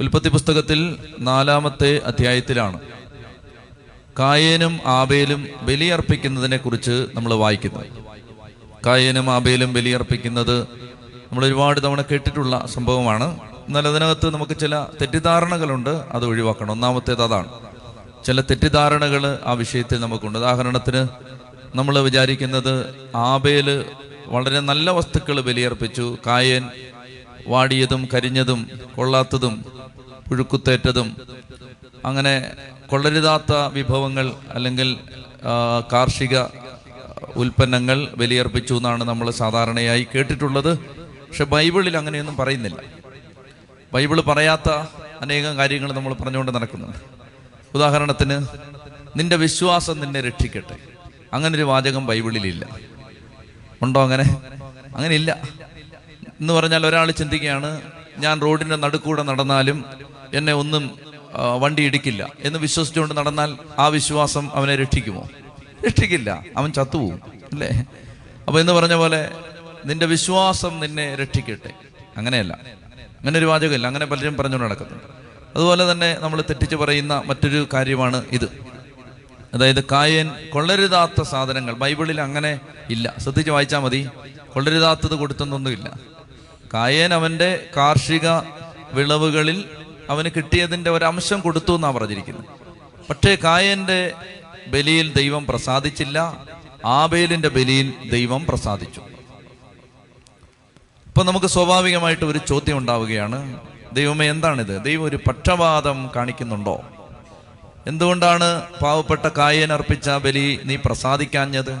ഉൽപ്പത്തി പുസ്തകത്തിൽ 4-ാമത്തെ അധ്യായത്തിലാണ് കായേനും ആബേലും ബലിയർപ്പിക്കുന്നതിനെ കുറിച്ച് നമ്മൾ വായിക്കുന്നത്. കായേനും ആബേലും ബലിയർപ്പിക്കുന്നത് നമ്മൾ ഒരുപാട് തവണ കേട്ടിട്ടുള്ള സംഭവമാണ്. എന്നാൽ അതിനകത്ത് നമുക്ക് ചില തെറ്റിദ്ധാരണകളുണ്ട്, അത് ഒഴിവാക്കണം. ഒന്നാമത്തേത് അതാണ്, ചില തെറ്റിദ്ധാരണകൾ ആ വിഷയത്തിൽ നമുക്കുണ്ട്. ഉദാഹരണത്തിന് നമ്മൾ വിചാരിക്കുന്നത് ആബേല് വളരെ നല്ല വസ്തുക്കൾ ബലിയർപ്പിച്ചു, കായേൻ വാടിയതും കരിഞ്ഞതും കൊള്ളാത്തതും പുഴുക്കുത്തേറ്റതും അങ്ങനെ കൊള്ളരുതാത്ത വിഭവങ്ങൾ അല്ലെങ്കിൽ കാർഷിക ഉൽപ്പന്നങ്ങൾ ബലിയർപ്പിച്ചു എന്നാണ് നമ്മൾ സാധാരണയായി കേട്ടിട്ടുള്ളത്. പക്ഷെ ബൈബിളിൽ അങ്ങനെയൊന്നും പറയുന്നില്ല. ബൈബിള് പറയാത്ത അനേകം കാര്യങ്ങൾ നമ്മൾ പറഞ്ഞുകൊണ്ട് നടക്കുന്നുണ്ട്. ഉദാഹരണത്തിന്, നിന്റെ വിശ്വാസം നിന്നെ രക്ഷിക്കട്ടെ, അങ്ങനൊരു വാചകം ബൈബിളിലില്ല. ഉണ്ടോ? അങ്ങനെ ഇല്ല എന്ന് പറഞ്ഞാൽ ഒരാൾ ചിന്തിക്കുകയാണ്, ഞാൻ റോഡിൻ്റെ നടുക്കൂടെ നടന്നാലും എന്നെ ഒന്നും വണ്ടി ഇടിക്കില്ല എന്ന് വിശ്വസിച്ചുകൊണ്ട് നടന്നാൽ ആ വിശ്വാസം അവനെ രക്ഷിക്കുമോ? രക്ഷിക്കില്ല, അവൻ ചത്തുപോകും, അല്ലേ? അപ്പോൾ എന്ന് പറഞ്ഞ പോലെ നിന്റെ വിശ്വാസം നിന്നെ രക്ഷിക്കട്ടെ, അങ്ങനെയല്ല, അങ്ങനെ ഒരു വാചകമില്ല. അങ്ങനെ പലരും പറഞ്ഞുകൊണ്ട് നടക്കുന്നുണ്ട്. അതുപോലെ തന്നെ നമ്മൾ തെറ്റിച്ച് പറയുന്ന മറ്റൊരു കാര്യമാണ് ഇത്. അതായത് കായേൻ കൊള്ളരുതാത്ത സാധനങ്ങൾ, ബൈബിളിൽ അങ്ങനെ ഇല്ല. ശ്രദ്ധിച്ച് വായിച്ചാൽ മതി, കൊള്ളരുതാത്തത് കൊടുത്തൊന്നൊന്നുമില്ല. കായേൻ അവൻ്റെ കാർഷിക വിളവുകളിൽ അവന് കിട്ടിയതിൻ്റെ ഒരംശം കൊടുത്തു എന്നാണ് പറഞ്ഞിരിക്കുന്നത്. പക്ഷേ കായേൻ്റെ ബലിയിൽ ദൈവം പ്രസാദിച്ചില്ല, ആബേലിൻ്റെ ബലിയിൽ ദൈവം പ്രസാദിച്ചു. അപ്പം നമുക്ക് സ്വാഭാവികമായിട്ട് ഒരു ചോദ്യം ഉണ്ടാവുകയാണ്, ദൈവമേ എന്താണിത്? ദൈവം ഒരു പക്ഷപാതം കാണിക്കുന്നുണ്ടോ? എന്തുകൊണ്ടാണ് പാവപ്പെട്ട കായേൻ അർപ്പിച്ച ബലി നീ പ്രസാദിക്കാഞ്ഞത്?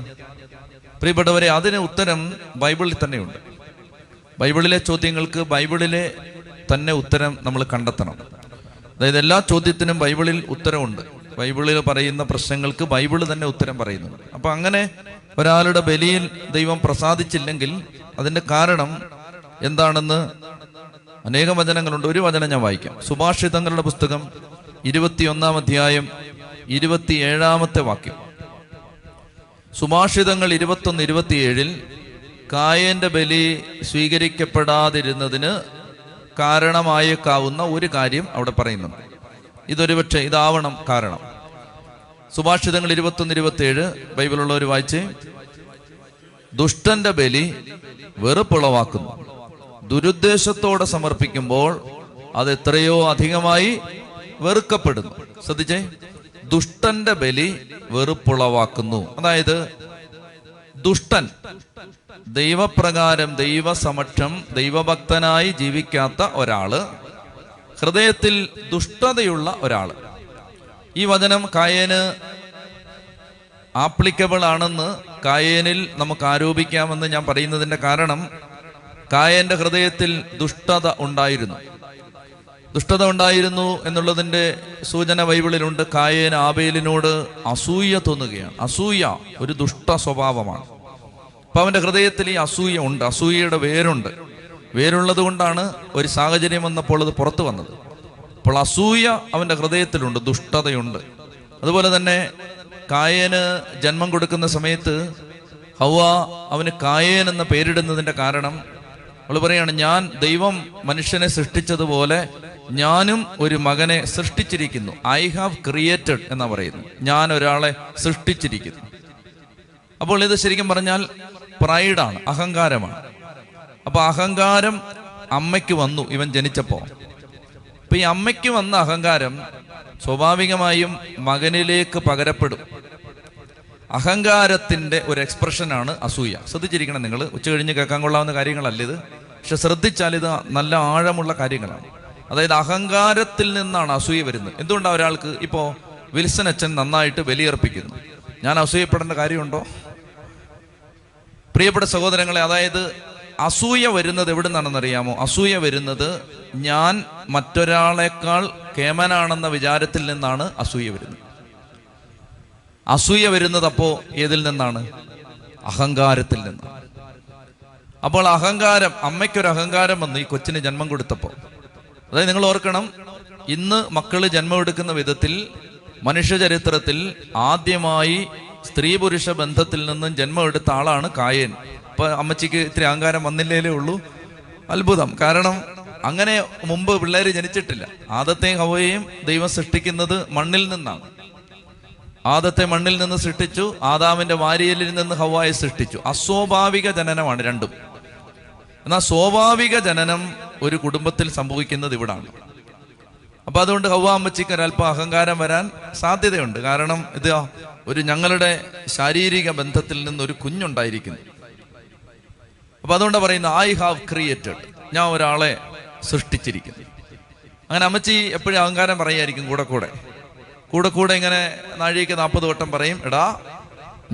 പ്രിയപ്പെട്ടവരെ, അതിന് ഉത്തരം ബൈബിളിൽ തന്നെയുണ്ട്. ബൈബിളിലെ ചോദ്യങ്ങൾക്ക് ബൈബിളിലെ തന്നെ ഉത്തരം നമ്മൾ കണ്ടെത്തണം. അതായത് എല്ലാ ചോദ്യത്തിനും ബൈബിളിൽ ഉത്തരമുണ്ട്. ബൈബിളിൽ പറയുന്ന പ്രശ്നങ്ങൾക്ക് ബൈബിള് തന്നെ ഉത്തരം പറയുന്നുണ്ട്. അപ്പം അങ്ങനെ ഒരാളുടെ ബലിയിൽ ദൈവം പ്രസാദിച്ചില്ലെങ്കിൽ അതിൻ്റെ കാരണം എന്താണെന്ന് അനേകം വചനങ്ങളുണ്ട്. ഒരു വചനം ഞാൻ വായിക്കാം. സുഭാഷിതങ്ങളുടെ പുസ്തകം 21-ാം അധ്യായം 27-ാമത്തെ വാക്യം. സുഭാഷിതങ്ങൾ 21-27-ൽ കായേൻ്റെ ബലി സ്വീകരിക്കപ്പെടാതിരുന്നതിന് കാരണമായേക്കാവുന്ന ഒരു കാര്യം അവിടെ പറയുന്നുണ്ട്. ഇതൊരുപക്ഷെ ഇതാവണം കാരണം. സുഭാഷിതങ്ങൾ 21-27 ബൈബിളുള്ളവർ വായിച്ച്, ദുഷ്ടന്റെ ബലി വെറുപ്പുളവാക്കുന്നു, ദുരുദ്ദേശത്തോടെ സമർപ്പിക്കുമ്പോൾ അത് എത്രയോ അധികമായി വെറുക്കപ്പെടുന്നു. ശ്രദ്ധിച്ചേ, ദുഷ്ടന്റെ ബലി വെറുപ്പുളവാക്കുന്നു. അതായത് ദുഷ്ടൻ ദൈവപ്രകാരം ദൈവസമക്ഷം ദൈവഭക്തനായി ജീവിക്കാത്ത ഒരാള്, ഹൃദയത്തിൽ ദുഷ്ടതയുള്ള ഒരാള്. ഈ വചനം കായേന് ആപ്ലിക്കബിൾ ആണെന്ന്, കായേനിൽ നമുക്ക് ആരോപിക്കാമെന്ന് ഞാൻ പറയുന്നതിൻ്റെ കാരണം, കായേൻ്റെ ഹൃദയത്തിൽ ദുഷ്ടത ഉണ്ടായിരുന്നു. ദുഷ്ടത ഉണ്ടായിരുന്നു എന്നുള്ളതിൻ്റെ സൂചന ബൈബിളിലുണ്ട്. കായേൻ ആബേലിനോട് അസൂയ തോന്നുകയാണ്. അസൂയ ഒരു ദുഷ്ട സ്വഭാവമാണ്. അപ്പം അവൻ്റെ ഹൃദയത്തിൽ ഈ അസൂയ ഉണ്ട്, അസൂയയുടെ വേരുണ്ട്. വേരുള്ളത് കൊണ്ടാണ് ഒരു സാഹചര്യം വന്നപ്പോൾ അത് പുറത്തു വന്നത്. അപ്പോൾ അസൂയ അവൻ്റെ ഹൃദയത്തിലുണ്ട്, ദുഷ്ടതയുണ്ട്. അതുപോലെ തന്നെ കായേന് ജന്മം കൊടുക്കുന്ന സമയത്ത് ഹവ്വ അവന് കായേൻ എന്ന പേരിടുന്നതിൻ്റെ കാരണം, അവൾ പറയുകയാണ്, ഞാൻ ദൈവം മനുഷ്യനെ സൃഷ്ടിച്ചതുപോലെ ഞാനും ഒരു മകനെ സൃഷ്ടിച്ചിരിക്കുന്നു. ഐ ഹാവ് ക്രിയേറ്റഡ് എന്നാ പറയുന്നു, ഞാൻ ഒരാളെ സൃഷ്ടിച്ചിരിക്കുന്നു. അപ്പോൾ ഇത് ശരിക്കും പറഞ്ഞാൽ പ്രൈഡാണ്, അഹങ്കാരമാണ്. അപ്പൊ അഹങ്കാരം അമ്മയ്ക്ക് വന്നു ഇവൻ ജനിച്ചപ്പോ. അപ്പൊ ഈ അമ്മയ്ക്ക് വന്ന അഹങ്കാരം സ്വാഭാവികമായും മകനിലേക്ക് പകരപ്പെടും. അഹങ്കാരത്തിന്റെ ഒരു എക്സ്പ്രഷനാണ് അസൂയ. ശ്രദ്ധിച്ചിരിക്കണം നിങ്ങൾ, ഉച്ചകഴിഞ്ഞ് കേൾക്കാൻ കൊള്ളാവുന്ന കാര്യങ്ങളല്ല ഇത്, പക്ഷെ ശ്രദ്ധിച്ചാൽ ഇത് നല്ല ആഴമുള്ള കാര്യങ്ങളാണ്. അതായത് അഹങ്കാരത്തിൽ നിന്നാണ് അസൂയ വരുന്നത്. എന്തുകൊണ്ടാണ് ഒരാൾക്ക്, ഇപ്പോൾ വിൽസൺ അച്ഛൻ നന്നായിട്ട് ബലിയർപ്പിക്കുന്നു, ഞാൻ അസൂയപ്പെടേണ്ട കാര്യമുണ്ടോ? പ്രിയപ്പെട്ട സഹോദരങ്ങളെ, അതായത് അസൂയ വരുന്നത് എവിടെ നിന്നാണെന്നറിയാമോ? അസൂയ വരുന്നത് ഞാൻ മറ്റൊരാളെക്കാൾ കേമനാണെന്ന വിചാരത്തിൽ നിന്നാണ് അസൂയ വരുന്നത്. അസൂയ വരുന്നത് അപ്പോൾ ഏതിൽ നിന്നാണ്? അഹങ്കാരത്തിൽ നിന്ന്. അപ്പോൾ അഹങ്കാരം, അമ്മയ്ക്കൊരു അഹങ്കാരം വന്ന് ഈ കൊച്ചിന് ജന്മം കൊടുത്തപ്പോൾ. അതായത് നിങ്ങൾ ഓർക്കണം, ഇന്ന് മക്കൾ ജന്മമെടുക്കുന്ന വിധത്തിൽ മനുഷ്യചരിത്രത്തിൽ ആദ്യമായി സ്ത്രീ പുരുഷ ബന്ധത്തിൽ നിന്നും ജന്മമെടുത്ത ആളാണ് കായേൻ. അപ്പം അമ്മച്ചിക്ക് ഇത്തിരി അഹങ്കാരം വന്നില്ലേലേ ഉള്ളൂ, അത്ഭുതം. കാരണം അങ്ങനെ മുമ്പ് പിള്ളേർ ജനിച്ചിട്ടില്ല. ആദത്തെയും ഹവ്വയെയും ദൈവം സൃഷ്ടിക്കുന്നത് മണ്ണിൽ നിന്നാണ്. ആദത്തെ മണ്ണിൽ നിന്ന് സൃഷ്ടിച്ചു, ആദാമിന്റെ വാരിയലിൽ നിന്ന് ഹവ്വയെ സൃഷ്ടിച്ചു. അസ്വാഭാവിക ജനനമാണ് രണ്ടും. എന്നാൽ സ്വാഭാവിക ജനനം ഒരു കുടുംബത്തിൽ സംഭവിക്കുന്നത് ഇവിടാണ്. അപ്പൊ അതുകൊണ്ട് ഹവ്വ അമ്മച്ചിക്ക് ഒരല്പം അഹങ്കാരം വരാൻ സാധ്യതയുണ്ട്. കാരണം ഇത് ഒരു ഞങ്ങളുടെ ശാരീരിക ബന്ധത്തിൽ നിന്നൊരു കുഞ്ഞുണ്ടായിരിക്കുന്നു. അപ്പൊ അതുകൊണ്ടാണ് പറയുന്നത് ഐ ഹാവ് ക്രിയേറ്റഡ്, ഞാൻ ഒരാളെ സൃഷ്ടിച്ചിരിക്കുന്നു. അങ്ങനെ അമ്മച്ചി എപ്പോഴും അഹങ്കാരം പറയായിരിക്കും. കൂടെ കൂടെ ഇങ്ങനെ നാഴികയ്ക്ക് 40 വട്ടം പറയും, എടാ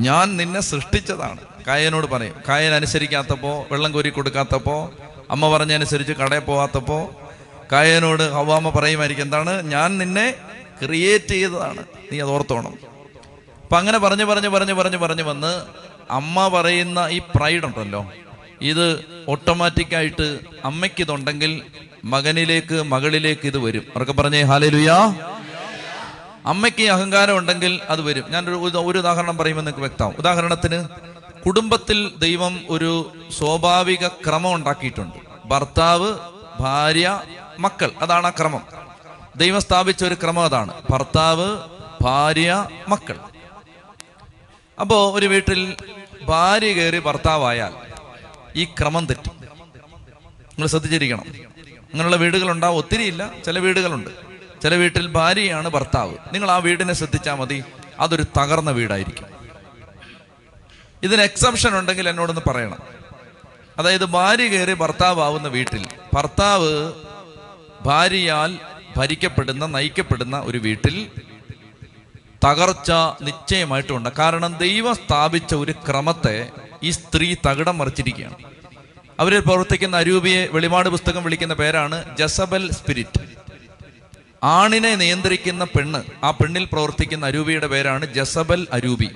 ഞാൻ നിന്നെ സൃഷ്ടിച്ചതാണ്. കായനോട് പറയും. കായൻ അനുസരിക്കാത്തപ്പോൾ, വെള്ളം കോരി കൊടുക്കാത്തപ്പോ, അമ്മ പറഞ്ഞനുസരിച്ച് കടയിൽ പോകാത്തപ്പോൾ കായനോട് ഹവ്വാമ്മ പറയുമായിരിക്കും, എന്താണ് ഞാൻ നിന്നെ ക്രിയേറ്റ് ചെയ്തതാണ്, നീ അത് ഓർത്തോണം. അപ്പം അങ്ങനെ പറഞ്ഞ് വന്ന് അമ്മ പറയുന്ന ഈ പ്രൈഡ് ഉണ്ടല്ലോ, ഇത് ഓട്ടോമാറ്റിക്കായിട്ട് അമ്മയ്ക്കിതുണ്ടെങ്കിൽ മകനിലേക്ക് മകളിലേക്ക് ഇത് വരും. അവർക്ക് പറഞ്ഞേ ഹല്ലേലൂയ. അമ്മയ്ക്ക് അഹങ്കാരം ഉണ്ടെങ്കിൽ അത് വരും. ഞാനൊരു ഒരു ഉദാഹരണം പറയുമ്പോൾ നിങ്ങൾക്ക് വ്യക്തമാവും. ഉദാഹരണത്തിന് കുടുംബത്തിൽ ദൈവം ഒരു സ്വാഭാവിക ക്രമം ഉണ്ടാക്കിയിട്ടുണ്ട്. ഭർത്താവ്, ഭാര്യ, മക്കൾ, അതാണ് ആ ക്രമം. ദൈവം സ്ഥാപിച്ച ഒരു ക്രമം അതാണ്, ഭർത്താവ്, ഭാര്യ, മക്കൾ. അപ്പോൾ ഒരു വീട്ടിൽ ഭാര്യ കയറി ഭർത്താവായാൽ ഈ ക്രമം തെറ്റും. നിങ്ങൾ ശ്രദ്ധിച്ചിരിക്കണം. അങ്ങനെയുള്ള വീടുകളുണ്ടാവും, ഒത്തിരിയില്ല, ചില വീടുകളുണ്ട്. ചില വീട്ടിൽ ഭാര്യയാണ് ഭർത്താവ്. നിങ്ങൾ ആ വീടിനെ ശ്രദ്ധിച്ചാൽ മതി, അതൊരു തകർന്ന വീടായിരിക്കും. ഇതിന് എക്സംഷൻ ഉണ്ടെങ്കിൽ എന്നോടൊന്ന് പറയണം. അതായത് ഭാര്യ കയറി ഭർത്താവാവുന്ന വീട്ടിൽ, ഭർത്താവ് ഭാര്യയാൽ ഭരിക്കപ്പെടുന്ന നയിക്കപ്പെടുന്ന ഒരു വീട്ടിൽ തകർച്ച നിശ്ചയമായിട്ടുണ്ട്. കാരണം ദൈവം സ്ഥാപിച്ച ഒരു ക്രമത്തെ ഈ സ്ത്രീ തകിടം മറിച്ചിരിക്കുകയാണ്. അവരിൽ പ്രവർത്തിക്കുന്ന അരൂപിയെ വെളിപാട് പുസ്തകം വിളിക്കുന്ന പേരാണ് ജസബൽ സ്പിരിറ്റ്. ആണിനെ നിയന്ത്രിക്കുന്ന പെണ്ണ്, ആ പെണ്ണിൽ പ്രവർത്തിക്കുന്ന അരൂപിയുടെ പേരാണ് ജസബൽ അരൂപി.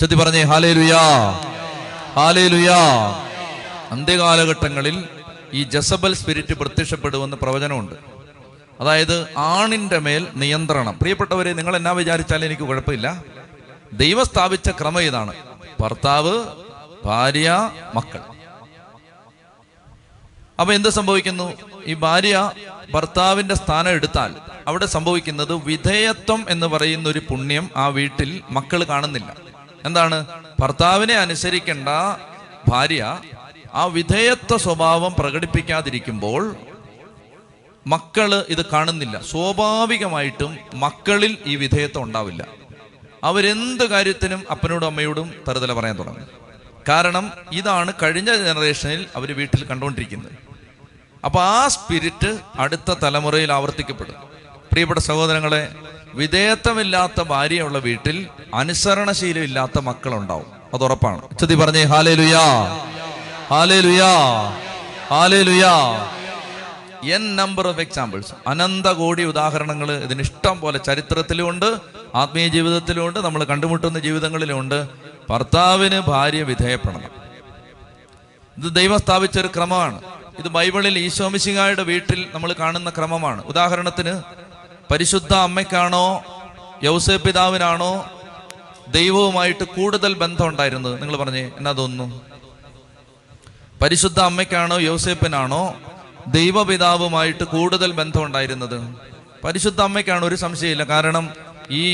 ചൊല്ലി പറഞ്ഞേ ഹല്ലേലൂയ, ഹല്ലേലൂയ. അന്ത്യകാലഘട്ടങ്ങളിൽ ഈ ജസബൽ സ്പിരിറ്റ് പ്രത്യക്ഷപ്പെടുമെന്ന് പ്രവചനമുണ്ട്. അതായത് ആണിൻ്റെ മേൽ നിയന്ത്രണം. പ്രിയപ്പെട്ടവരെ, നിങ്ങൾ എന്നാ വിചാരിച്ചാലും എനിക്ക് കുഴപ്പമില്ല. ദൈവം സ്ഥാപിച്ച ക്രമം ഇതാണ്, ഭർത്താവ്, ഭാര്യ, മക്കൾ. അപ്പൊ എന്ത് സംഭവിക്കുന്നു? ഈ ഭാര്യ ഭർത്താവിന്റെ സ്ഥാനം എടുത്താൽ അവിടെ സംഭവിക്കുന്നത് വിധേയത്വം എന്ന് പറയുന്ന ഒരു പുണ്യം ആ വീട്ടിൽ മക്കൾ കാണുന്നില്ല. എന്താണ്? ഭർത്താവിനെ അനുസരിക്കേണ്ട ഭാര്യ ആ വിധേയത്വ സ്വഭാവം പ്രകടിപ്പിക്കാതിരിക്കുമ്പോൾ മക്കള് ഇത് കാണുന്നില്ല. സ്വാഭാവികമായിട്ടും മക്കളിൽ ഈ വിധേയത്വം ഉണ്ടാവില്ല. അവരെന്ത് കാര്യത്തിനും അപ്പനോടും അമ്മയോടും തറുതല പറയാൻ തുടങ്ങും. കാരണം ഇതാണ് കഴിഞ്ഞ ജനറേഷനിൽ അവർ വീട്ടിൽ കണ്ടുകൊണ്ടിരിക്കുന്നത്. അപ്പോൾ ആ സ്പിരിറ്റ് അടുത്ത തലമുറയിൽ ആവർത്തിക്കപ്പെടും. പ്രിയപ്പെട്ട സഹോദരങ്ങളെ, വിധേയത്വമില്ലാത്ത ഭാര്യയുള്ള വീട്ടിൽ അനുസരണശീലം ഇല്ലാത്ത മക്കളുണ്ടാവും, അത് ഉറപ്പാണ്. ചൊല്ലി പറഞ്ഞേ hallelujah, hallelujah, hallelujah. N number of examples, അനന്തകോടി ഉദാഹരണങ്ങൾ ഇതിന് ഇഷ്ടം പോലെ ചരിത്രത്തിലുമുണ്ട്, ആത്മീയ ജീവിതത്തിലുമുണ്ട്, നമ്മൾ കണ്ടുമുട്ടുന്ന ജീവിതങ്ങളിലുമുണ്ട്. ഭർത്താവിന് ഭാര്യ വിധേയപ്പെടണം. ഇത് ദൈവം സ്ഥാപിച്ച ഒരു ക്രമമാണ്. ഇത് ബൈബിളിൽ ഈശോമിശിഹായുടെ വീട്ടിൽ നമ്മൾ കാണുന്ന ക്രമമാണ്. ഉദാഹരണത്തിന് പരിശുദ്ധ അമ്മയ്ക്കാണോ യൗസേപ്പിതാവിനാണോ ദൈവവുമായിട്ട് കൂടുതൽ ബന്ധം ഉണ്ടായിരുന്നത്? നിങ്ങൾ പറഞ്ഞേ എന്നാ തോന്നുന്നു? പരിശുദ്ധ അമ്മയ്ക്കാണോ യൗസേപ്പിനാണോ ദൈവപിതാവുമായിട്ട് കൂടുതൽ ബന്ധം ഉണ്ടായിരുന്നത്? പരിശുദ്ധ അമ്മയ്ക്കാണ്, ഒരു സംശയമില്ല. കാരണം ഈ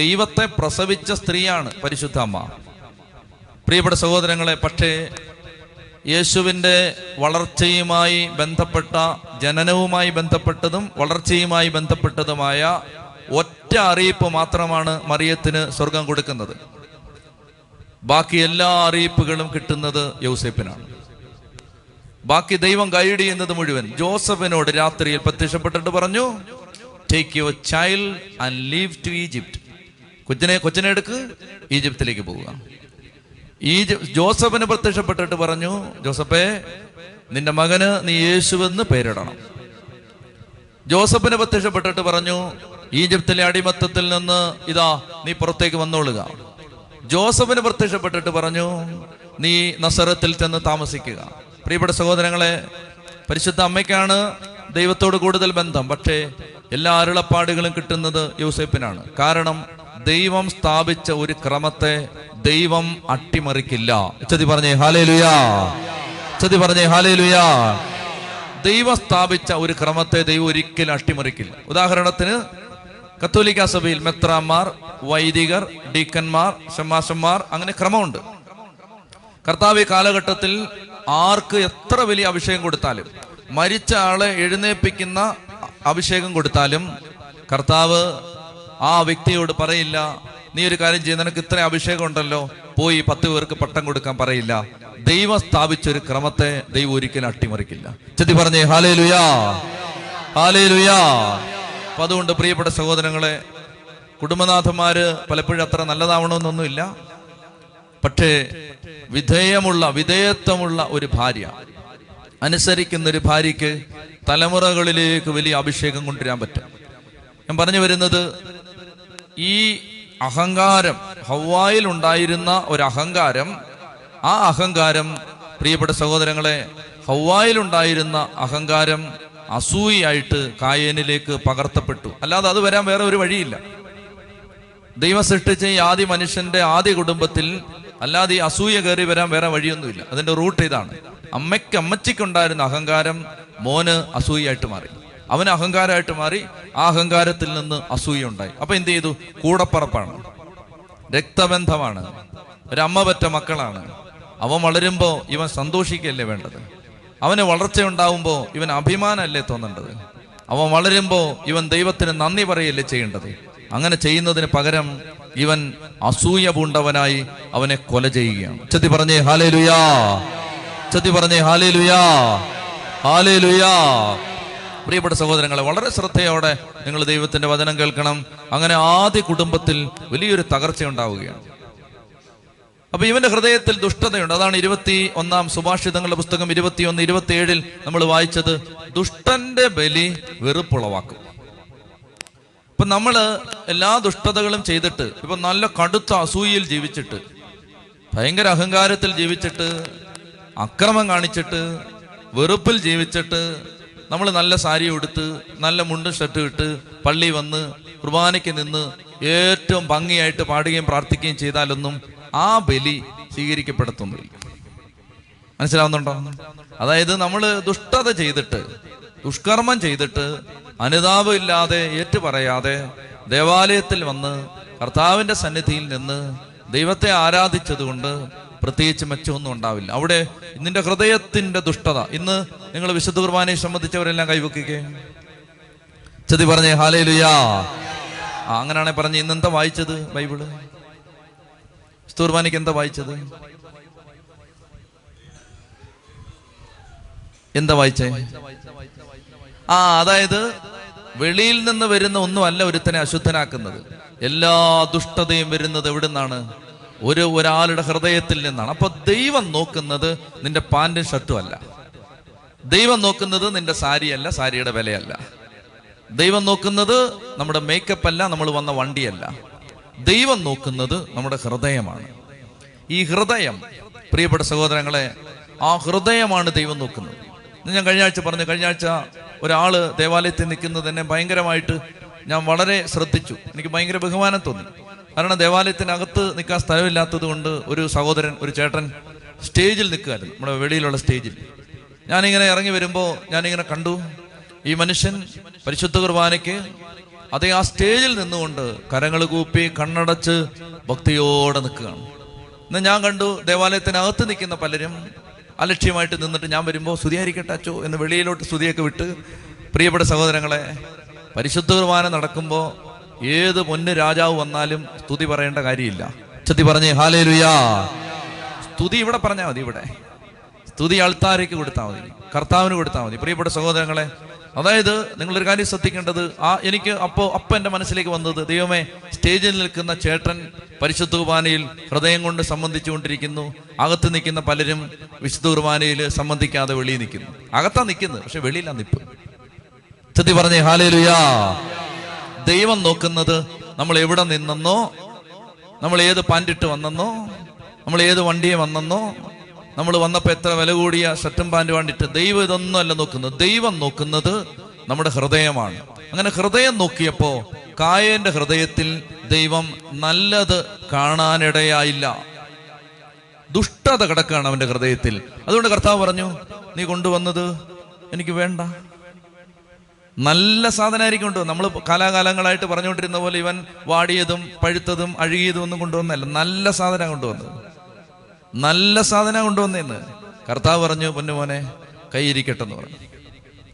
ദൈവത്തെ പ്രസവിച്ച സ്ത്രീയാണ് പരിശുദ്ധ അമ്മ. പ്രിയപ്പെട്ട സഹോദരങ്ങളെ, പക്ഷേ യേശുവിൻ്റെ വളർച്ചയുമായി ബന്ധപ്പെട്ട, ജനനവുമായി ബന്ധപ്പെട്ടതും വളർച്ചയുമായി ബന്ധപ്പെട്ടതുമായ ഒറ്റ അറിയിപ്പ് മാത്രമാണ് മറിയത്തിന് സ്വർഗം കൊടുക്കുന്നത്. ബാക്കി എല്ലാ അറിയിപ്പുകളും കിട്ടുന്നത് യൗസേപ്പിനാണ്. ബാക്കി ദൈവം ഗൈഡ് ചെയ്യുന്നത് മുഴുവൻ. ജോസഫിനോട് രാത്രിയിൽ പ്രത്യക്ഷപ്പെട്ടിട്ട് പറഞ്ഞു, take your child and leave to Egypt. കൊച്ചിനെ എടുക്ക്, ഈജിപ്തിലേക്ക് പോവുക. ജോസഫിന് പ്രത്യക്ഷപ്പെട്ടിട്ട് പറഞ്ഞു, ജോസഫേ നിന്റെ മകന് നീ യേശുവെന്ന് പേരിടണം. ജോസഫിന് പ്രത്യക്ഷപ്പെട്ടിട്ട് പറഞ്ഞു, ഈജിപ്തിലെ അടിമത്തത്തിൽ നിന്ന് ഇതാ നീ പുറത്തേക്ക് വന്നോളുക. ജോസഫിന് പ്രത്യക്ഷപ്പെട്ടിട്ട് പറഞ്ഞു, നീ നസറത്തിൽ ചെന്ന് താമസിക്കുക. പ്രിയപ്പെട്ട സഹോദരങ്ങളെ, പരിശുദ്ധ അമ്മയ്ക്കാണ് ദൈവത്തോട് കൂടുതൽ ബന്ധം, പക്ഷേ എല്ലാ അരുളപ്പാടുകളും കിട്ടുന്നത് യൗസേപ്പിനാണ്. കാരണം ദൈവം സ്ഥാപിച്ച ഒരു ക്രമത്തെ ദൈവം അട്ടിമറിക്കില്ല. ചൊല്ലി പറഞ്ഞേ ഹല്ലേലൂയ, ചൊല്ലി പറഞ്ഞേ ഹല്ലേലൂയ. ദൈവം സ്ഥാപിച്ച ഒരു ക്രമത്തെ ദൈവം ഒരിക്കലും അട്ടിമറിക്കില്ല. ഉദാഹരണത്തിന് കത്തോലിക്ക സഭയിൽ മെത്രാന്മാർ, വൈദികർ, ഡീക്കന്മാർ, ഷമാശന്മാർ, അങ്ങനെ ക്രമമുണ്ട്. കർത്താവ് ഈ കാലഘട്ടത്തിൽ ആർക്ക് എത്ര വലിയ അഭിഷേകം കൊടുത്താലും, മരിച്ച ആളെ എഴുന്നേൽപ്പിക്കുന്ന അഭിഷേകം കൊടുത്താലും കർത്താവ് ആ വ്യക്തിയോട് പറയില്ല, നീ ഒരു കാര്യം ചെയ്ത് നിനക്ക് ഇത്ര അഭിഷേകം ഉണ്ടല്ലോ, പോയി 10 പേർക്ക് പട്ടം കൊടുക്കാൻ പറയില്ല. ദൈവം സ്ഥാപിച്ചൊരു ക്രമത്തെ ദൈവം ഒരിക്കലും അട്ടിമറിക്കില്ല. ചെത്തി പറഞ്ഞേ ഹല്ലേലൂയാ, ഹല്ലേലൂയാ. അപ്പം അതുകൊണ്ട് പ്രിയപ്പെട്ട സഹോദരങ്ങളെ, കുടുംബനാഥന്മാര് പലപ്പോഴും അത്ര നല്ലതാവണമെന്നൊന്നുമില്ല. പക്ഷേ വിധേയത്വമുള്ള ഒരു ഭാര്യ, അനുസരിക്കുന്നൊരു ഭാര്യയ്ക്ക് തലമുറകളിലേക്ക് വലിയ അഭിഷേകം കൊണ്ടുവരാൻ പറ്റും. ഞാൻ പറഞ്ഞു വരുന്നത്, ഈ അഹങ്കാരം, ഹവ്വായിൽ ഉണ്ടായിരുന്ന ഒരു അഹങ്കാരം, ആ അഹങ്കാരം പ്രിയപ്പെട്ട സഹോദരങ്ങളെ, ഹവ്വായിൽ ഉണ്ടായിരുന്ന അഹങ്കാരം അസൂയായിട്ട് കായേനിലേക്ക് പകർത്തപ്പെട്ടു. അല്ലാതെ അത് വരാൻ വേറെ ഒരു വഴിയില്ല. ദൈവം സൃഷ്ടിച്ച ഈ ആദ്യ മനുഷ്യന്റെ ആദ്യ കുടുംബത്തിൽ അല്ലാതെ ഈ അസൂയ കയറി വരാൻ വേറെ വഴിയൊന്നുമില്ല. അതിന്റെ റൂട്ട് ഇതാണ്. അമ്മച്ചിക്കുണ്ടായിരുന്ന അഹങ്കാരം മോന് അസൂയായിട്ട് മാറി, അവന് അഹങ്കാരമായിട്ട് മാറി. ആ അഹങ്കാരത്തിൽ നിന്ന് അസൂയ ഉണ്ടായി. അപ്പൊ എന്ത് ചെയ്തു? കൂടപ്പറപ്പാണ്, രക്തബന്ധമാണ്, ഒരമ്മ പറ്റ മക്കളാണ്. അവൻ വളരുമ്പോൾ ഇവൻ സന്തോഷിക്കല്ലേ വേണ്ടത്? അവന് വളർച്ച ഉണ്ടാവുമ്പോൾ ഇവൻ അഭിമാനമല്ലേ തോന്നേണ്ടത്? അവൻ വളരുമ്പോൾ ഇവൻ ദൈവത്തിന് നന്ദി പറയല്ലേ ചെയ്യേണ്ടത്? അങ്ങനെ ചെയ്യുന്നതിന് പകരം ഇവൻ അസൂയ പൂണ്ടവനായി അവനെ കൊല ചെയ്യുകയാണ്. ചെത്തി പറഞ്ഞേ ഹല്ലേലൂയാ, ചെത്തി പറഞ്ഞേ ഹല്ലേലൂയാ, ഹല്ലേലൂയാ. പ്രിയപ്പെട്ട സഹോദരങ്ങളെ, വളരെ ശ്രദ്ധയോടെ നിങ്ങൾ ദൈവത്തിന്റെ വചനം കേൾക്കണം. അങ്ങനെ ആദ്യ കുടുംബത്തിൽ വലിയൊരു തകർച്ച ഉണ്ടാവുകയാണ്. അപ്പൊ ഇവന്റെ ഹൃദയത്തിൽ ദുഷ്ടതയുണ്ട്. അതാണ് 21 സുഭാഷിതങ്ങളുടെ പുസ്തകം 21:27 നമ്മൾ വായിച്ചത്. ദുഷ്ടന്റെ ബലി വെറുപ്പുളവാക്കും. ഇപ്പൊ നമ്മള് എല്ലാ ദുഷ്ടതകളും ചെയ്തിട്ട്, ഇപ്പൊ നല്ല കടുത്ത അസൂയയിൽ ജീവിച്ചിട്ട്, ഭയങ്കര അഹങ്കാരത്തിൽ ജീവിച്ചിട്ട്, അക്രമം കാണിച്ചിട്ട്, വെറുപ്പിൽ ജീവിച്ചിട്ട്, നമ്മൾ നല്ല സാരി ഉടുത്ത്, നല്ല മുണ്ടും ഷർട്ടും ഇട്ട് പള്ളി വന്ന് കുർബാനയ്ക്ക് നിന്ന് ഏറ്റവും ഭംഗിയായിട്ട് പാടുകയും പ്രാർത്ഥിക്കുകയും ചെയ്താലൊന്നും ആ ബലി സ്വീകരിക്കപ്പെടുത്തുന്നില്ല. മനസ്സിലാവുന്നുണ്ടോ? അതായത് നമ്മൾ ദുഷ്ടത ചെയ്തിട്ട്, ദുഷ്കർമ്മം ചെയ്തിട്ട്, അനുതാപം ഇല്ലാതെ, ഏറ്റുപറയാതെ ദേവാലയത്തിൽ വന്ന് കർത്താവിന്റെ സന്നിധിയിൽ നിന്ന് ദൈവത്തെ ആരാധിച്ചതുകൊണ്ട് പ്രത്യേകിച്ച് മെച്ചമൊന്നും ഉണ്ടാവില്ല. അവിടെ നിന്റെ ഹൃദയത്തിന്റെ ദുഷ്ടത. ഇന്ന് നിങ്ങൾ വിശുദ്ധ കുർബാനയെ സംബന്ധിച്ചവരെല്ലാം കൈവെക്കുകയും ചെതി പറഞ്ഞേ ഹല്ലേലൂയാ. അങ്ങനെയാണെ പറഞ്ഞ് ഇന്നെന്താ വായിച്ചത്? ബൈബിള് വിശുദ്ധ കുർബാനയ്ക്ക് എന്താ വായിച്ചത്? എന്താ വായിച്ചേ? അതായത് വെളിയിൽ നിന്ന് വരുന്ന ഒന്നുമല്ല ഒരുത്തനെ അശുദ്ധനാക്കുന്നത്. എല്ലാ ദുഷ്ടതയും വരുന്നത് എവിടെ നിന്നാണ്? ഒരാളുടെ ഹൃദയത്തിൽ നിന്നാണ്. അപ്പൊ ദൈവം നോക്കുന്നത് നിന്റെ പാൻറ്റും ഷർട്ടും അല്ല. ദൈവം നോക്കുന്നത് നിന്റെ സാരിയല്ല, സാരിയുടെ വിലയല്ല. ദൈവം നോക്കുന്നത് നമ്മുടെ മേക്കപ്പ് അല്ല, നമ്മൾ വന്ന വണ്ടിയല്ല. ദൈവം നോക്കുന്നത് നമ്മുടെ ഹൃദയമാണ്. ഈ ഹൃദയം പ്രിയപ്പെട്ട സഹോദരങ്ങളെ, ആ ഹൃദയമാണ് ദൈവം നോക്കുന്നത്. ഞാൻ കഴിഞ്ഞ ആഴ്ച പറഞ്ഞു, കഴിഞ്ഞ ആഴ്ച ഒരാള് ദേവാലയത്തിൽ നിൽക്കുന്നത് തന്നെ ഭയങ്കരമായിട്ട് ഞാൻ വളരെ ശ്രദ്ധിച്ചു. എനിക്ക് ഭയങ്കര ബഹുമാനം തോന്നി. കാരണം ദേവാലയത്തിനകത്ത് നിൽക്കാൻ സ്ഥലമില്ലാത്തത് കൊണ്ട് ഒരു സഹോദരൻ, ഒരു ചേട്ടൻ സ്റ്റേജിൽ നിൽക്കുകയായിരുന്നു, നമ്മുടെ വെളിയിലുള്ള സ്റ്റേജിൽ. ഞാനിങ്ങനെ ഇറങ്ങി വരുമ്പോൾ ഞാനിങ്ങനെ കണ്ടു, ഈ മനുഷ്യൻ പരിശുദ്ധ കുർബാനയ്ക്ക് അതേ ആ സ്റ്റേജിൽ നിന്നുകൊണ്ട് കരങ്ങൾ കൂപ്പി കണ്ണടച്ച് ഭക്തിയോടെ നിൽക്കുകയാണ്. ഇന്ന് ഞാൻ കണ്ടു ദേവാലയത്തിനകത്ത് നിൽക്കുന്ന പലരും അലക്ഷ്യമായിട്ട് നിന്നിട്ട് ഞാൻ വരുമ്പോൾ സ്തുതിയായിരിക്കട്ടെ അച്ചോ എന്ന് വെളിയിലോട്ട് സ്തുതിയൊക്കെ വിട്ട്. പ്രിയപ്പെട്ട സഹോദരങ്ങളെ, പരിശുദ്ധ കുർബാന നടക്കുമ്പോൾ ഏത് പൊന്ന് രാജാവ് വന്നാലും സ്തുതി പറയേണ്ട കാര്യമില്ല. ചെത്തി പറഞ്ഞേ ഹല്ലേലൂയാ. സ്തുതി ഇവിടെ പറഞ്ഞാൽ മതി, ഇവിടെ സ്തുതി ആൾത്താരേക്ക് കൊടുത്താൽ മതി, കർത്താവിന് കൊടുത്താൽ മതി. പ്രിയപ്പെട്ട സഹോദരങ്ങളെ, അതായത് നിങ്ങളൊരു കാര്യം ശ്രദ്ധിക്കേണ്ടത്, എനിക്ക് അപ്പം എൻ്റെ മനസ്സിലേക്ക് വന്നത്, ദൈവമേ, സ്റ്റേജിൽ നിൽക്കുന്ന ചേട്ടൻ പരിശുദ്ധ കുർബാനയിൽ ഹൃദയം കൊണ്ട് സംബന്ധിച്ചു കൊണ്ടിരിക്കുന്നു, അകത്ത് നിൽക്കുന്ന പലരും വിശുദ്ധ കുർബാനയിൽ സംബന്ധിക്കാതെ വെളിയിൽ നിൽക്കുന്നു. അകത്താ നിൽക്കുന്നത്, പക്ഷെ വെളിയിലാ നിൽപ്പ്. ചെത്തി പറഞ്ഞേ ഹല്ലേലൂയാ. ദൈവം നോക്കുന്നത് നമ്മൾ എവിടെ നിന്നെന്നോ, നമ്മൾ ഏത് പാൻറ്റിട്ട് വന്നെന്നോ, നമ്മൾ ഏത് വണ്ടിയെ വന്നെന്നോ, നമ്മൾ വന്നപ്പോൾ എത്ര വില കൂടിയ ഷർട്ടും പാൻറ്റും വാണ്ടിട്ട്, ദൈവം ഇതൊന്നും അല്ല നോക്കുന്നത്. ദൈവം നോക്കുന്നത് നമ്മുടെ ഹൃദയമാണ്. അങ്ങനെ ഹൃദയം നോക്കിയപ്പോൾ കായേന്റെ ഹൃദയത്തിൽ ദൈവം നല്ലത് കാണാനിടയായില്ല. ദുഷ്ടത കിടക്കുകയാണ് അവൻ്റെ ഹൃദയത്തിൽ. അതുകൊണ്ട് കർത്താവ് പറഞ്ഞു, നീ കൊണ്ടുവന്നത് എനിക്ക് വേണ്ട. നല്ല സാധനമായിരിക്കും കൊണ്ടുവന്ന് നമ്മൾ കാലാകാലങ്ങളായിട്ട് പറഞ്ഞുകൊണ്ടിരുന്ന പോലെ ഇവൻ വാടിയതും പഴുത്തതും അഴുകിയതും ഒന്നും കൊണ്ടുവന്നല്ല, നല്ല സാധനം കൊണ്ടുവന്നത്, നല്ല സാധനം കൊണ്ടുവന്നേന്ന്. കർത്താവ് പറഞ്ഞു, പൊന്നുമോനെ കൈ ഇരിക്കട്ടെന്ന് പറഞ്ഞു,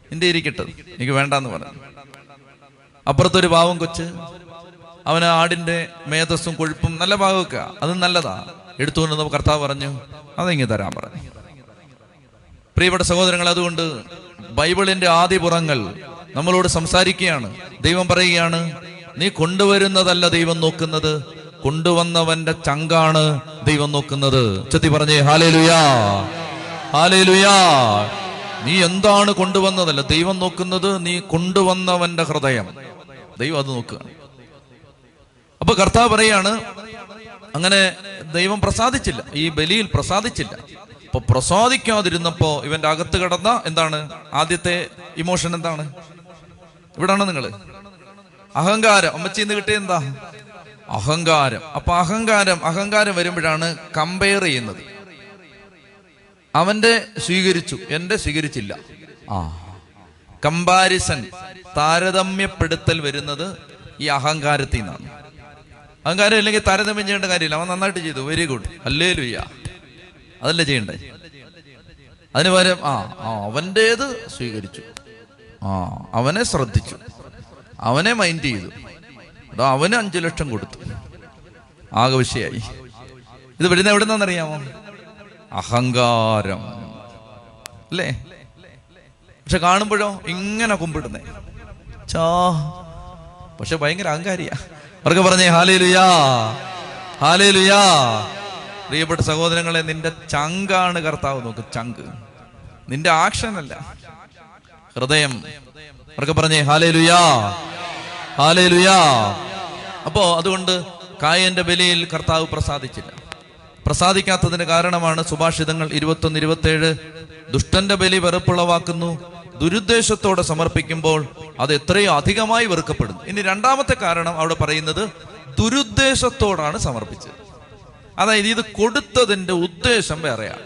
നിന്റെ ഇരിക്കട്ടെ, എനിക്ക് വേണ്ടാന്ന് പറഞ്ഞു. അപ്പുറത്തൊരു പാവം കൊച്ച്, അവന് ആടിൻ്റെ മേധസ്സും കൊഴുപ്പും നല്ല പാവമൊക്കെ, അത് നല്ലതാ, എടുത്തുകൊണ്ട് കർത്താവ് പറഞ്ഞു അതെങ്ങി തരാൻ പറഞ്ഞു. പ്രിയപ്പെട്ട സഹോദരങ്ങൾ, അതുകൊണ്ട് ബൈബിളിൻ്റെ ആദ്യ പുറങ്ങൾ നമ്മളോട് സംസാരിക്കുകയാണ്. ദൈവം പറയുകയാണ്, നീ കൊണ്ടുവരുന്നതല്ല ദൈവം നോക്കുന്നത്, കൊണ്ടുവന്നവന്റെ ചങ്കാണ് ദൈവം നോക്കുന്നത്. ചെത്തി പറഞ്ഞേ ഹല്ലേലൂയാ, ഹല്ലേലൂയാ. നീ എന്താണ് കൊണ്ടുവന്നതല്ല ദൈവം നോക്കുന്നത്, നീ കൊണ്ടുവന്നവന്റെ ഹൃദയം, ദൈവം അത് നോക്കുകയാണ്. അപ്പൊ കർത്താവ് പറയാണ്, അങ്ങനെ ദൈവം പ്രസാദിച്ചില്ല, ഈ ബലിയിൽ പ്രസാദിച്ചില്ല. അപ്പൊ പ്രസാദിക്കാതിരുന്നപ്പോ ഇവന്റെ അകത്ത് കിടന്ന എന്താണ് ആദ്യത്തെ ഇമോഷൻ? എന്താണ്? ഇവിടാണോ നിങ്ങൾ? അഹങ്കാരം. അമ്മച്ചിന്ന് കിട്ടിയ എന്താ? അഹങ്കാരം. അപ്പൊ അഹങ്കാരം വരുമ്പോഴാണ് കമ്പയർ ചെയ്യുന്നത്. അവന്റെ സ്വീകരിച്ചു, എന്റെ സ്വീകരിച്ചില്ല. ആ കമ്പാരിസൺ, താരതമ്യപ്പെടുത്തൽ വരുന്നത് ഈ അഹങ്കാരത്തിൽ നിന്നാണ്. അഹങ്കാരം ഇല്ലെങ്കിൽ താരതമ്യം ചെയ്യേണ്ട കാര്യമില്ല. അവൻ നന്നായിട്ട് ചെയ്തു, വെരി ഗുഡ്, ഹല്ലേലൂയ, അതല്ലേ ചെയ്യണ്ടേ? അതിന് പകരം അവൻ്റേത് സ്വീകരിച്ചു, അവനെ ശ്രദ്ധിച്ചു, അവനെ മൈൻഡ് ചെയ്തു, അവന് 5 ലക്ഷം കൊടുത്തു, ആകെ വിഷയായി. ഇത് വരുന്ന എവിടുന്നാണെന്നറിയാമോ? അഹങ്കാരം അല്ലേ? പക്ഷെ കാണുമ്പോഴോ ഇങ്ങനെ കുമ്പിടുന്നേ ചാ, പക്ഷെ ഭയങ്കര അഹങ്കാരിയാ. അവർക്ക് പറഞ്ഞേ ഹല്ലേലൂയാ, ഹല്ലേലൂയാ. പ്രിയപ്പെട്ട സഹോദരങ്ങളെ, നിന്റെ ചങ്കാണ് കർത്താവ് നോക്ക്, ചങ്ക്, നിന്റെ ആക്ഷൻ അല്ല, ഹൃദയം. അവർക്ക് പറഞ്ഞേ ഹല്ലേലൂയാ, ഹല്ലേലൂയാ. അപ്പോ അതുകൊണ്ട് കായന്റെ ബലിയിൽ കർത്താവ് പ്രസാദിച്ചില്ല. പ്രസാദിക്കാത്തതിന് കാരണമാണ് സുഭാഷിതങ്ങൾ 21:27, ദുഷ്ടന്റെ ബലി വെറുപ്പുളവാക്കുന്നു, ദുരുദ്ദേശത്തോടെ സമർപ്പിക്കുമ്പോൾ അത് എത്രയോ അധികമായി വെറുക്കപ്പെടുന്നു. ഇനി രണ്ടാമത്തെ കാരണം അവിടെ പറയുന്നത് ദുരുദ്ദേശത്തോടാണ് സമർപ്പിച്ചത്. അതായത് ഇത് കൊടുത്തതിൻ്റെ ഉദ്ദേശം വേറെയാണ്.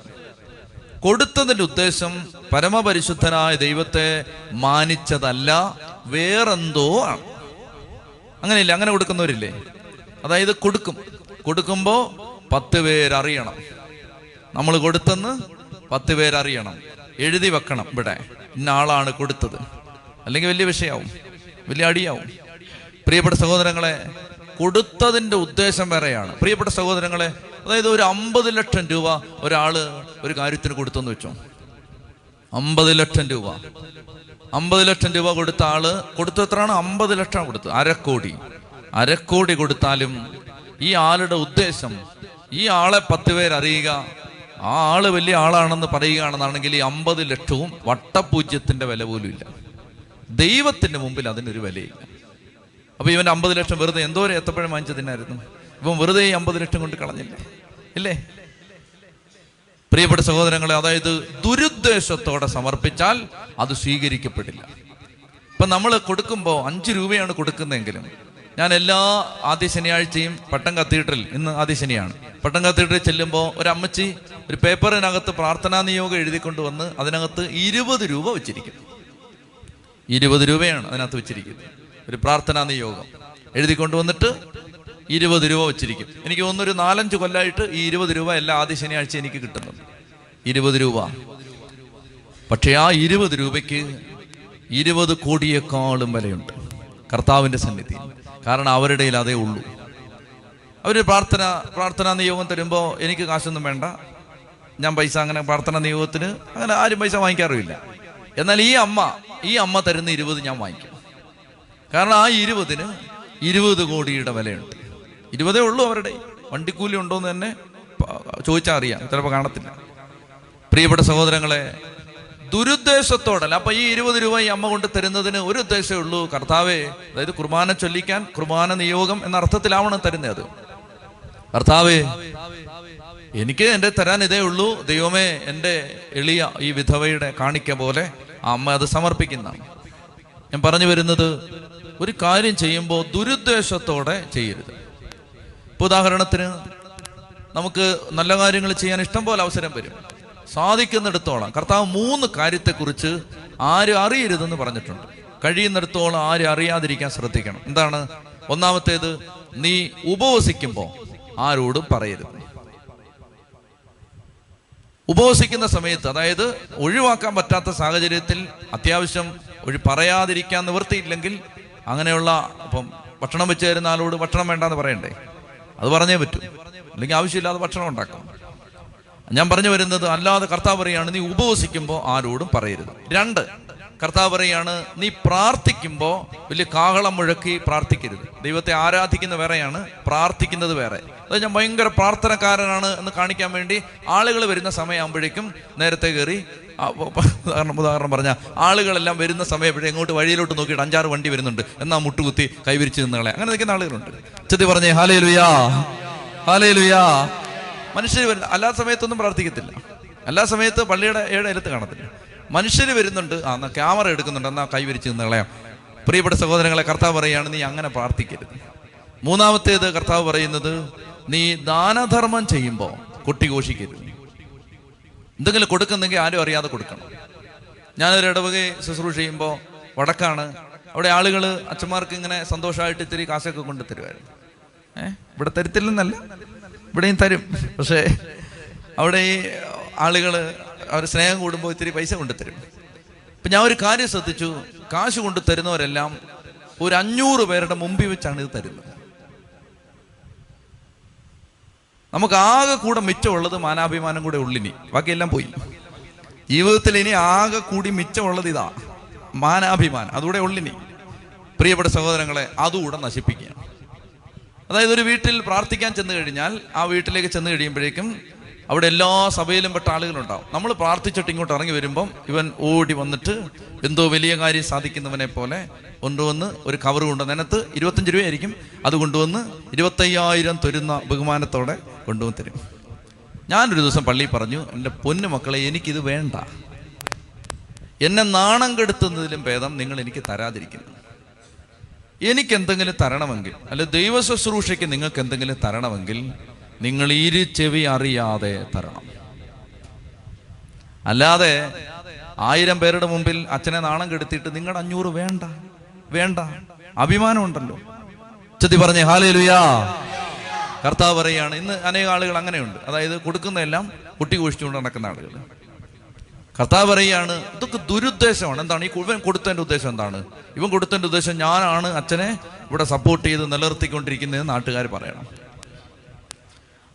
കൊടുത്തതിൻ്റെ ഉദ്ദേശം പരമപരിശുദ്ധനായ ദൈവത്തെ മാനിച്ചതല്ല, വേറെന്തോ ആണ്. അങ്ങനെയില്ല, അങ്ങനെ കൊടുക്കുന്നവരില്ലേ? അതായത് കൊടുക്കുമ്പോൾ 10 പേരറിയണം, നമ്മൾ കൊടുത്തെന്ന് 10 പേരറിയണം, എഴുതി വെക്കണം ഇവിടെ ഇന്ന ആളാണ് കൊടുത്തത്, അല്ലെങ്കിൽ വലിയ വിഷയമാവും, വലിയ അടിയാവും. പ്രിയപ്പെട്ട സഹോദരങ്ങളെ, കൊടുത്തതിൻ്റെ ഉദ്ദേശം വേറെയാണ്. പ്രിയപ്പെട്ട സഹോദരങ്ങളെ, അതായത് ഒരു 50 ലക്ഷം രൂപ ഒരാൾ ഒരു കാര്യത്തിന് കൊടുത്തെന്ന് വെച്ചോ. 50 ലക്ഷം രൂപ, 50 ലക്ഷം രൂപ കൊടുത്ത ആള് കൊടുത്തത്രയാണ്, 50 ലക്ഷം കൊടുത്തത്, അരക്കോടി. അരക്കോടി കൊടുത്താലും ഈ ആളുടെ ഉദ്ദേശം ഈ ആളെ 10 പേരറിയുക, ആ ആള് വലിയ ആളാണെന്ന് പറയുകയാണെന്നാണെങ്കിൽ ഈ 50 ലക്ഷവും വട്ടപൂജ്യത്തിന്റെ വില പോലും ഇല്ല, ദൈവത്തിന്റെ മുമ്പിൽ അതിനൊരു വിലയില്ല. അപ്പൊ ഇവൻ 50 ലക്ഷം വെറുതെ എന്തോരം എത്തപ്പോഴും വാങ്ങിച്ചതിനായിരുന്നു, ഇവൻ വെറുതെ ഈ 50 ലക്ഷം കൊണ്ട് കളഞ്ഞില്ല, ഇല്ലേ? പ്രിയപ്പെട്ട സഹോദരങ്ങളെ, അതായത് ദുരുദ്ദേശത്തോടെ സമർപ്പിച്ചാൽ അത് സ്വീകരിക്കപ്പെടില്ല. ഇപ്പൊ നമ്മൾ കൊടുക്കുമ്പോൾ 5 രൂപയാണ് കൊടുക്കുന്നതെങ്കിലും, ഞാൻ എല്ലാ ആദ്യ ശനിയാഴ്ചയും പട്ടം കത്തീഡ്രൽ, ഇന്ന് ആദ്യ ശനിയാണ്, പട്ടം കത്തീഡ്രൽ ചെല്ലുമ്പോൾ ഒരു അമ്മച്ചി ഒരു പേപ്പറിനകത്ത് പ്രാർത്ഥനാ നിയോഗം എഴുതിക്കൊണ്ട് വന്ന് അതിനകത്ത് 20 രൂപ വെച്ചിരിക്കുന്നു. 20 രൂപയാണ് അതിനകത്ത് വെച്ചിരിക്കുന്നത്. ഒരു പ്രാർത്ഥനാ നിയോഗം എഴുതിക്കൊണ്ട് വന്നിട്ട് 20 രൂപ വെച്ചിരിക്കും. എനിക്ക് തോന്നുന്നൊരു 4-5 കൊല്ലമായിട്ട് ഈ 20 രൂപ എല്ലാ ആദ്യ ശനിയാഴ്ച എനിക്ക് കിട്ടുന്നത്, 20 രൂപ. പക്ഷേ ആ 20 രൂപയ്ക്ക് 20 കോടിയേക്കാളും വിലയുണ്ട് കർത്താവിൻ്റെ സന്നിധി. കാരണം അവരുടെ അതേ ഉള്ളൂ. അവർ പ്രാർത്ഥനാ നിയോഗം തരുമ്പോൾ എനിക്ക് കാശൊന്നും വേണ്ട, ഞാൻ പൈസ അങ്ങനെ പ്രാർത്ഥനാ നിയോഗത്തിന് അങ്ങനെ ആരും പൈസ വാങ്ങിക്കാറുമില്ല. എന്നാൽ ഈ അമ്മ തരുന്ന 20 ഞാൻ വാങ്ങിക്കും. കാരണം ആ 20-ന് 20 കോടിയുടെ വിലയുണ്ട്. 20 ഉള്ളൂ. അവരുടെ വണ്ടിക്കൂലി ഉണ്ടോയെന്ന് തന്നെ ചോദിച്ചാൽ അറിയാം, ചിലപ്പോൾ കാണത്തില്ല. പ്രിയപ്പെട്ട സഹോദരങ്ങളെ, ദുരുദ്ദേശത്തോടല്ല. അപ്പൊ ഈ 20 രൂപ ഈ അമ്മ കൊണ്ട് തരുന്നതിന് ഒരു ഉദ്ദേശമേ ഉള്ളൂ, കർത്താവേ, അതായത് കുർബാന ചൊല്ലിക്കാൻ, കുർബാന നിയോഗം എന്ന അർത്ഥത്തിലാവണം തരുന്നത്. അത് കർത്താവേ എനിക്ക് എൻ്റെ തരാൻ ഇതേ ഉള്ളൂ, ദൈവമേ എൻ്റെ എളിയ ഈ വിധവയുടെ കാണിക്ക പോലെ ആ അമ്മ അത് സമർപ്പിക്കുന്നതാണ്. ഞാൻ പറഞ്ഞു വരുന്നത്, ഒരു കാര്യം ചെയ്യുമ്പോൾ ദുരുദ്ദേശത്തോടെ ചെയ്യരുത്. ഇപ്പോൾ ഉദാഹരണത്തിന് നമുക്ക് നല്ല കാര്യങ്ങൾ ചെയ്യാൻ ഇഷ്ടം പോലെ അവസരം വരും. സാധിക്കുന്നിടത്തോളം. കർത്താവ് 3 കാര്യത്തെക്കുറിച്ച് ആരും അറിയരുതെന്ന് പറഞ്ഞിട്ടുണ്ട്. കഴിയുന്നിടത്തോളം ആരും അറിയാതിരിക്കാൻ ശ്രദ്ധിക്കണം. എന്താണ്? ഒന്നാമത്തേത്, നീ ഉപവസിക്കുമ്പോൾ ആരോടും പറയരുത്. ഉപവസിക്കുന്ന സമയത്ത്, അതായത് ഒഴിവാക്കാൻ പറ്റാത്ത സാഹചര്യത്തിൽ, അത്യാവശ്യം പറയാതിരിക്കാൻ നിവൃത്തിയില്ലെങ്കിൽ അങ്ങനെയുള്ള, ഇപ്പം ഭക്ഷണം വെച്ച് തരുന്ന ആളോട് ഭക്ഷണം വേണ്ടാന്ന് പറയണ്ടേ? അത് പറഞ്ഞേ പറ്റൂ. അല്ലെങ്കിൽ ആവശ്യമില്ലാതെ ഭക്ഷണം ഉണ്ടാക്കാം. ഞാൻ പറഞ്ഞു വരുന്നത് അല്ലാതെ കർത്താവ് പറയാണ്, നീ ഉപവസിക്കുമ്പോൾ ആരോടും പറയരുത്. 2, കർത്താവ് പറയാണ്, നീ പ്രാർത്ഥിക്കുമ്പോൾ വലിയ കാഹളം മുഴക്കി പ്രാർത്ഥിക്കരുത്. ദൈവത്തെ ആരാധിക്കുന്ന വേറെയാണ്, പ്രാർത്ഥിക്കുന്നത് വേറെ. അത് ഞാൻ ഭയങ്കര പ്രാർത്ഥനക്കാരനാണ് എന്ന് കാണിക്കാൻ വേണ്ടി ആളുകൾ വരുന്ന സമയമാകുമ്പോഴേക്കും നേരത്തെ കയറി, ഉദാഹരണം പറഞ്ഞാൽ ആളുകളെല്ലാം വരുന്ന സമയപ്പോഴേ ഇങ്ങോട്ട് വഴിയിലോട്ട് നോക്കിയിട്ട് 5-6 വണ്ടി വരുന്നുണ്ട്, എന്നാൽ മുട്ടുകുത്തി കൈവിരിച്ച് നിന്നുകളെ, അങ്ങനെ നിൽക്കുന്ന ആളുകളുണ്ട്. ചെത്തി പറഞ്ഞേ ഹല്ലേലൂയാ, ഹല്ലേലൂയാ. മനുഷ്യർ വരുന്ന എല്ലാ സമയത്തൊന്നും പ്രാർത്ഥിക്കത്തില്ല. എല്ലാ സമയത്ത് പള്ളിയുടെ ഏഴത്ത് കാണത്തില്ല. മനുഷ്യർ വരുന്നുണ്ട്, ആ എന്നാൽ ക്യാമറ എടുക്കുന്നുണ്ട്, എന്നാൽ കൈവിരിച്ച് നിന്നുകളയാം. പ്രിയപ്പെട്ട സഹോദരങ്ങളെ, കർത്താവ് പറയുകയാണ്, നീ അങ്ങനെ പ്രാർത്ഥിക്കരുത്. 3, കർത്താവ് പറയുന്നത്, നീ ദാനധർമ്മം ചെയ്യുമ്പോൾ കൊട്ടി ഘോഷിക്കരുത്. എന്തെങ്കിലും കൊടുക്കുന്നെങ്കിൽ ആരും അറിയാതെ കൊടുക്കണം. ഞാനൊരു ഇടവകെ ശുശ്രൂഷ ചെയ്യുമ്പോൾ വടക്കാണ്, അവിടെ ആളുകൾ അച്ഛന്മാർക്ക് ഇങ്ങനെ സന്തോഷമായിട്ട് ഇത്തിരി കാശൊക്കെ കൊണ്ട് തരുമായിരുന്നു. ഇവിടെ തരത്തില്ലെന്നല്ല, ഇവിടെയും തരും. പക്ഷേ അവിടെ ഈ ആളുകൾ അവർ സ്നേഹം കൂടുമ്പോൾ ഇത്തിരി പൈസ കൊണ്ട് തരും. ഇപ്പം ഞാൻ ഒരു കാര്യം ശ്രദ്ധിച്ചു, കാശ് കൊണ്ട് തരുന്നവരെല്ലാം ഒരു 500 പേരുടെ മുമ്പിൽ വെച്ചാണ് ഇത് തരുന്നത്. നമുക്ക് ആകെ കൂടെ മിച്ചമുള്ളത് മാനാഭിമാനം കൂടെ ഉള്ളിനി, ബാക്കിയെല്ലാം പോയി. ജീവിതത്തിൽ ഇനി ആകെ കൂടി മിച്ചമുള്ളത് ഇതാ മാനാഭിമാനം, അതുകൂടെ ഉള്ളിനി. പ്രിയപ്പെട്ട സഹോദരങ്ങളെ, അതുകൂടെ നശിപ്പിക്കുകയാണ്. അതായത് ഒരു വീട്ടിൽ പ്രാർത്ഥിക്കാൻ ചെന്ന് കഴിഞ്ഞാൽ, ആ വീട്ടിലേക്ക് ചെന്ന് കഴിയുമ്പോഴേക്കും അവിടെ എല്ലാ സഭയിലും പെട്ട ആളുകളുണ്ടാവും. നമ്മൾ പ്രാർത്ഥിച്ചിട്ട് ഇങ്ങോട്ട് ഇറങ്ങി വരുമ്പം ഇവൻ ഓടി വന്നിട്ട് എന്തോ വലിയ കാര്യം സാധിക്കുന്നവനെ പോലെ കൊണ്ടുവന്ന് ഒരു കവർ കൊണ്ടുവന്ന്, അതിനകത്ത് 25 രൂപയായിരിക്കും, അത് കൊണ്ടുവന്ന് 25,000 തരുന്ന ബഹുമാനത്തോടെ കൊണ്ടുവന്ന് തരും. ഞാനൊരു ദിവസം പള്ളിയിൽ പറഞ്ഞു, എൻ്റെ പൊന്നു മക്കളെ, എനിക്കിത് വേണ്ട, എന്നെ നാണം കെടുത്തുന്നതിലും ഭേദം നിങ്ങൾ എനിക്ക് തരാതിരിക്കുന്നു. എനിക്കെന്തെങ്കിലും തരണമെങ്കിൽ, അല്ലെ ദൈവ ശുശ്രൂഷയ്ക്ക് നിങ്ങൾക്ക് എന്തെങ്കിലും തരണമെങ്കിൽ നിങ്ങൾ ഇരു ചെവി അറിയാതെ തരണം. അല്ലാതെ 1000 പേരുടെ മുമ്പിൽ അച്ഛനെ നാണം കെടുത്തിയിട്ട് നിങ്ങളുടെ 500 വേണ്ട വേണ്ട, അഭിമാനം ഉണ്ടല്ലോ. ചെത്തി പറഞ്ഞേ ഹല്ലേലൂയാ. കർത്താവ് പറയുകയാണ്, ഇന്ന് അനേക ആളുകൾ അങ്ങനെയുണ്ട്. അതായത് കൊടുക്കുന്നതെല്ലാം കുട്ടി ഘോഷിച്ചുകൊണ്ട് നടക്കുന്ന ആളുകൾ. കർത്താവ് പറയുകയാണ്, ഇതൊക്കെ ദുരുദ്ദേശമാണ്. എന്താണ് ഈ ഇവൻ കൊടുത്തതിൻ്റെ ഉദ്ദേശം? എന്താണ് ഇവൻ കൊടുത്തതിൻ്റെ ഉദ്ദേശം? ഞാനാണ് അച്ഛനെ ഇവിടെ സപ്പോർട്ട് ചെയ്ത് നിലനിർത്തിക്കൊണ്ടിരിക്കുന്നതെന്ന് നാട്ടുകാർ പറയണം,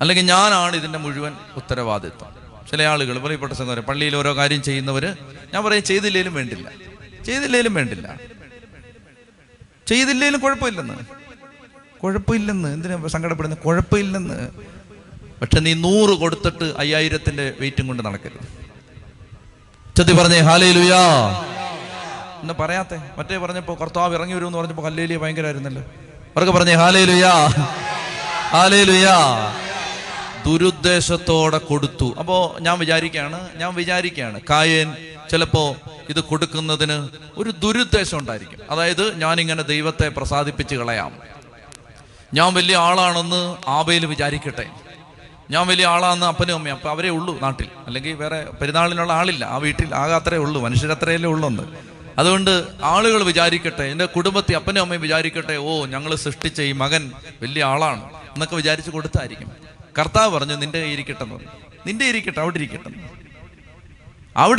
അല്ലെങ്കിൽ ഞാനാണ് ഇതിൻ്റെ മുഴുവൻ ഉത്തരവാദിത്വം. ചില ആളുകൾ, പ്രിയപ്പെട്ട സഹോദരൻ, പള്ളിയിൽ ഓരോ കാര്യം ചെയ്യുന്നവർ, ഞാൻ പറയും ചെയ്തില്ലേലും വേണ്ടില്ല, ചെയ്തില്ലേലും വേണ്ടില്ല, ചെയ്തില്ലേലും കുഴപ്പമില്ലെന്ന്, കുഴപ്പമില്ലെന്ന്. എന്തിനാ സങ്കടപ്പെടുന്നത്? കുഴപ്പമില്ലെന്ന്. പക്ഷെ നീ 100 കൊടുത്തിട്ട് 5000-ന്റെ വെയിറ്റും കൊണ്ട് നടക്കരുത്. ചെത്തി പറഞ്ഞേ ഹല്ലേലൂയാ. എന്നാ പറയാത്തെ? മറ്റേ പറഞ്ഞപ്പോൾ കർത്താവ് ഇറങ്ങി വരുമെന്ന് പറഞ്ഞപ്പോൾ ഹല്ലേലൂയ ഭയങ്കരമായിരുന്നല്ലോ. അവർക്ക് പറഞ്ഞേ ഹല്ലേലൂയാ, ഹല്ലേലൂയാ. ദുരുദ്ദേശത്തോടെ കൊടുത്തു. അപ്പോൾ ഞാൻ വിചാരിക്കുകയാണ് കായൻ ചിലപ്പോൾ ഇത് കൊടുക്കുന്നതിന് ഒരു ദുരുദ്ദേശം ഉണ്ടായിരിക്കും. അതായത് ഞാനിങ്ങനെ ദൈവത്തെ പ്രസാദിപ്പിച്ച് കളയാം, ഞാൻ വലിയ ആളാണെന്ന് ആബേൽ വിചാരിക്കട്ടെ, ഞാൻ വലിയ ആളാണെന്ന് അപ്പനും അമ്മയും. അപ്പം അവരേ ഉള്ളൂ നാട്ടിൽ, അല്ലെങ്കിൽ വേറെ പെരുന്നാളിനുള്ള ആളില്ല, ആ വീട്ടിൽ ആകാത്രേ ഉള്ളൂ, മനുഷ്യരത്രയല്ലേ ഉള്ളെന്ന്. അതുകൊണ്ട് ആളുകൾ വിചാരിക്കട്ടെ, എൻ്റെ കുടുംബത്തിൽ അപ്പനും അമ്മയും വിചാരിക്കട്ടെ, ഓ ഞങ്ങൾ സൃഷ്ടിച്ച ഈ മകൻ വലിയ ആളാണ് എന്നൊക്കെ വിചാരിച്ച് കൊടുത്തായിരിക്കും. കർത്താവ് പറഞ്ഞു, നിന്റെ കൈ ഇരിക്കട്ടെ, നിന്റെ ഇരിക്കട്ടെ, അവിടെ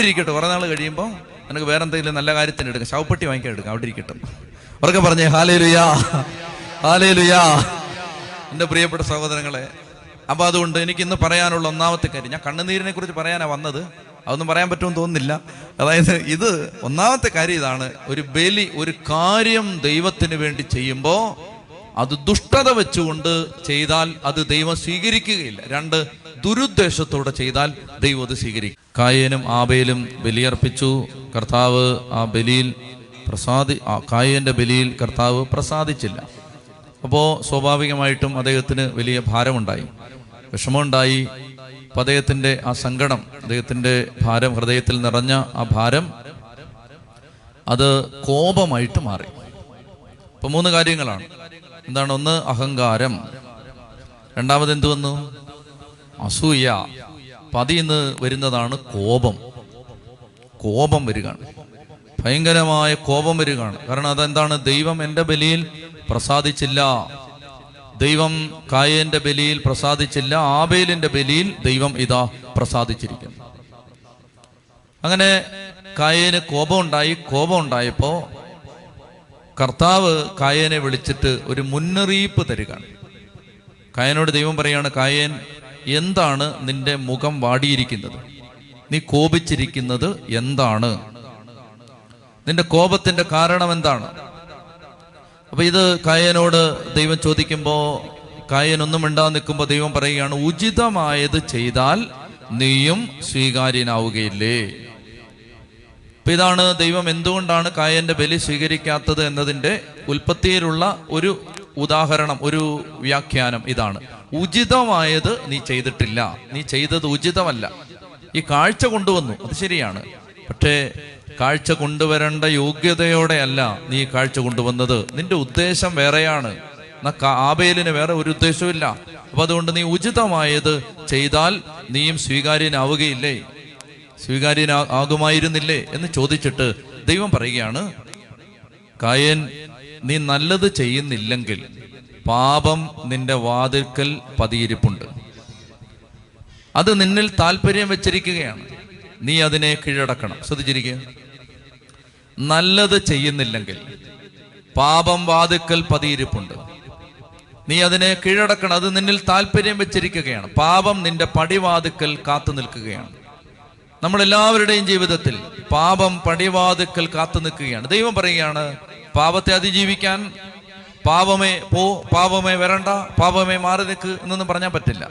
ഇരിക്കട്ടെ. കുറേ നാൾ കഴിയുമ്പോൾ നിനക്ക് വേറെ എന്തെങ്കിലും നല്ല കാര്യത്തിന് എടുക്കാം, ശവപ്പെട്ടി വാങ്ങിക്കാൻ എടുക്കാം, അവിടെ ഇരിക്കട്ടെ. ഉറക്കെ പറഞ്ഞേ ഹല്ലേലൂയാ, ഹല്ലേലൂയാ. എൻ്റെ പ്രിയപ്പെട്ട സഹോദരങ്ങളെ, അപ്പോൾ അതുകൊണ്ട് എനിക്ക് ഇന്ന് പറയാനുള്ള 1ാമത്തെ കാര്യം, ഞാൻ കണ്ണുനീരിനെ കുറിച്ച് പറയാനാണ് വന്നത്, അതൊന്നും പറയാൻ പറ്റുമെന്ന് തോന്നുന്നില്ല. അതായത് ഇത് 1ാമത്തെ കാര്യം ഇതാണ്, ഒരു ബലി, ഒരു കാര്യം ദൈവത്തിന് വേണ്ടി ചെയ്യുമ്പോൾ അത് ദുഷ്ടത വെച്ചുകൊണ്ട് ചെയ്താൽ അത് ദൈവം സ്വീകരിക്കുകയില്ല. 2, ദുരുദ്ദേശത്തോടെ ചെയ്താൽ ദൈവം അത് സ്വീകരിക്കും. കായേനും ആബേലും ബലിയർപ്പിച്ചു. കർത്താവ് ആ ബലിയിൽ കായേൻ്റെ ബലിയിൽ കർത്താവ് പ്രസാദിച്ചില്ല. അപ്പോൾ സ്വാഭാവികമായിട്ടും അദ്ദേഹത്തിന് വലിയ ഭാരമുണ്ടായി, വിഷമമുണ്ടായി. അപ്പം അദ്ദേഹത്തിൻ്റെ ആ സങ്കടം, അദ്ദേഹത്തിൻ്റെ ഭാരം, ഹൃദയത്തിൽ നിറഞ്ഞ ആ ഭാരം, അത് കോപമായിട്ട് മാറി. അപ്പം 3 കാര്യങ്ങളാണ്. എന്താണ്? 1, അഹങ്കാരം. 2, എന്തു വന്നു? അസൂയ. അപ്പം അതിൽ നിന്ന് വരുന്നതാണ് കോപം. കോപം വരികയാണ്, ഭയങ്കരമായ കോപം വരികയാണ്. കാരണം അതെന്താണ്? ദൈവം എൻ്റെ ബലിയിൽ പ്രസാദിച്ചില്ല, ദൈവം കായേന്റെ ബലിയിൽ പ്രസാദിച്ചില്ല, ആബേലിന്റെ ബലിയിൽ ദൈവം ഇതാ പ്രസാദിച്ചിരിക്കുന്നു. അങ്ങനെ കായേന് കോപമുണ്ടായി. കോപമുണ്ടായപ്പോ കർത്താവ് കായേനെ വിളിച്ചിട്ട് ഒരു മുന്നറിയിപ്പ് തരികയാണ്. കായേനോട് ദൈവം പറയാണ്, കായേൻ, എന്താണ് നിന്റെ മുഖം വാടിയിരിക്കുന്നത്? നീ കോപിച്ചിരിക്കുന്നത് എന്താണ്? നിന്റെ കോപത്തിന്റെ കാരണം എന്താണ്? അപ്പൊ ഇത് കായേനോട് ദൈവം ചോദിക്കുമ്പോൾ കായേനൊന്നും മിണ്ടാതെ നിൽക്കുമ്പോൾ ദൈവം പറയുകയാണ്, ഉചിതമായത് ചെയ്താൽ നീയും സ്വീകാര്യനാവുകയില്ലേ. അപ്പൊ ഇതാണ് ദൈവം എന്തുകൊണ്ടാണ് കായേന്റെ ബലി സ്വീകരിക്കാത്തത് എന്നതിൻ്റെ ഉൽപ്പത്തിയിലുള്ള ഒരു ഉദാഹരണം, ഒരു വ്യാഖ്യാനം ഇതാണ്. ഉചിതമായത് നീ ചെയ്തിട്ടില്ല, നീ ചെയ്തത് ഉചിതമല്ല. ഈ കാഴ്ച കൊണ്ടുവന്നു, അത് ശരിയാണ്. പക്ഷേ കാഴ്ച കൊണ്ടുവരേണ്ട യോഗ്യതയോടെയല്ല നീ കാഴ്ച കൊണ്ടുവന്നത്. നിന്റെ ഉദ്ദേശം വേറെയാണ്. ആബേലിന് വേറെ ഒരു ഉദ്ദേശവുമില്ല. അപ്പൊ അതുകൊണ്ട് നീ ഉചിതമായത് ചെയ്താൽ നീയും സ്വീകാര്യനാവുകയില്ലേ, സ്വീകാര്യനാകുമായിരുന്നില്ലേ എന്ന് ചോദിച്ചിട്ട് ദൈവം പറയുകയാണ്, കായേൻ, നീ നല്ലത് ചെയ്യുന്നില്ലെങ്കിൽ പാപം നിന്റെ വാതിൽക്കൽ പതിയിരിപ്പുണ്ട്. അത് നിന്നിൽ താല്പര്യം വെച്ചിരിക്കുകയാണ്, നീ അതിനെ കീഴടക്കണം. ശ്രദ്ധിച്ചിരിക്കുക, നല്ലത് ചെയ്യുന്നില്ലെങ്കിൽ പാപം വാതിൽക്കൽ പതിയിരിപ്പുണ്ട്, നീ അതിനെ കീഴടക്കണം. അത് നിന്നിൽ താല്പര്യം വെച്ചിരിക്കുകയാണ്, പാപം നിന്റെ പടിവാതിൽക്കൽ കാത്തു നിൽക്കുകയാണ്. നമ്മളെല്ലാവരുടെയും ജീവിതത്തിൽ പാപം പടിവാതിൽക്കൽ കാത്തു നിൽക്കുകയാണ്. ദൈവം പറയുകയാണ്, പാപത്തെ അതിജീവിക്കാൻ പാപമേ പോ, പാപമേ വരണ്ട, പാപമേ മാറി നിൽക്ക് എന്നൊന്നും പറഞ്ഞാൽ പറ്റില്ല.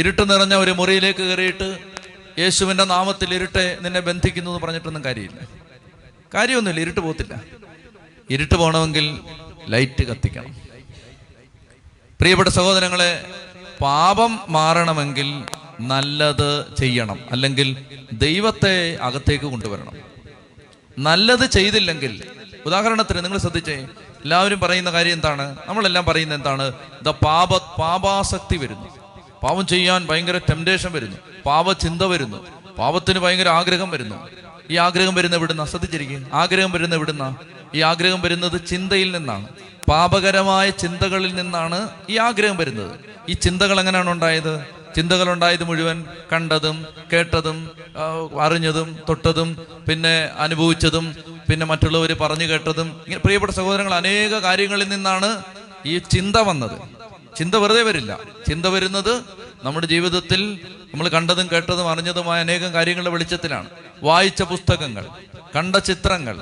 ഇരുട്ട് നിറഞ്ഞ ഒരു മുറിയിലേക്ക് കയറിയിട്ട് യേശുവിൻ്റെ നാമത്തിൽ ഇരുട്ടെ നിന്നെ ബന്ധിക്കുന്നു എന്ന് പറഞ്ഞിട്ടൊന്നും കാര്യമില്ല, കാര്യമൊന്നുമില്ല, ഇരുട്ട് പോകത്തില്ല. ഇരുട്ട് പോകണമെങ്കിൽ ലൈറ്റ് കത്തിക്കണം. പ്രിയപ്പെട്ട സഹോദരങ്ങളെ, പാപം മാറണമെങ്കിൽ നല്ലത് ചെയ്യണം, അല്ലെങ്കിൽ ദൈവത്തെ അകത്തേക്ക് കൊണ്ടുവരണം. നല്ലത് ചെയ്തില്ലെങ്കിൽ, ഉദാഹരണത്തിന് നിങ്ങൾ ശ്രദ്ധിച്ചേ, എല്ലാവരും പറയുന്ന കാര്യം എന്താണ്? നമ്മളെല്ലാം പറയുന്നത് എന്താണ്? പാപാസക്തി വരുന്നു, പാപം ചെയ്യാൻ ഭയങ്കര ടെംപ്റ്റേഷൻ വരുന്നു, പാപചിന്ത വരുന്നു, പാപത്തിന് ഭയങ്കര ആഗ്രഹം വരുന്നു. ഈ ആഗ്രഹം വരുന്ന എവിടുന്ന? ശ്രദ്ധിച്ചിരിക്കും, ആഗ്രഹം വരുന്ന എവിടുന്ന? ഈ ആഗ്രഹം വരുന്നത് ചിന്തയിൽ നിന്നാണ്, പാപകരമായ ചിന്തകളിൽ നിന്നാണ് ഈ ആഗ്രഹം വരുന്നത്. ഈ ചിന്തകൾ എങ്ങനെയാണ് ഉണ്ടായത്? ചിന്തകളുണ്ടായത് മുഴുവൻ കണ്ടതും കേട്ടതും അറിഞ്ഞതും തൊട്ടതും പിന്നെ അനുഭവിച്ചതും പിന്നെ മറ്റുള്ളവർ പറഞ്ഞു കേട്ടതും, ഇങ്ങനെ പ്രിയപ്പെട്ട സഹോദരങ്ങൾ, അനേക കാര്യങ്ങളിൽ നിന്നാണ് ഈ ചിന്ത വന്നത്. ചിന്ത വെറുതെ വരില്ല, ചിന്ത വരുന്നത് നമ്മുടെ ജീവിതത്തിൽ നമ്മൾ കണ്ടതും കേട്ടതും അറിഞ്ഞതുമായ അനേകം കാര്യങ്ങളുടെ വെളിച്ചത്തിലാണ്. വായിച്ച പുസ്തകങ്ങൾ, കണ്ട ചിത്രങ്ങൾ,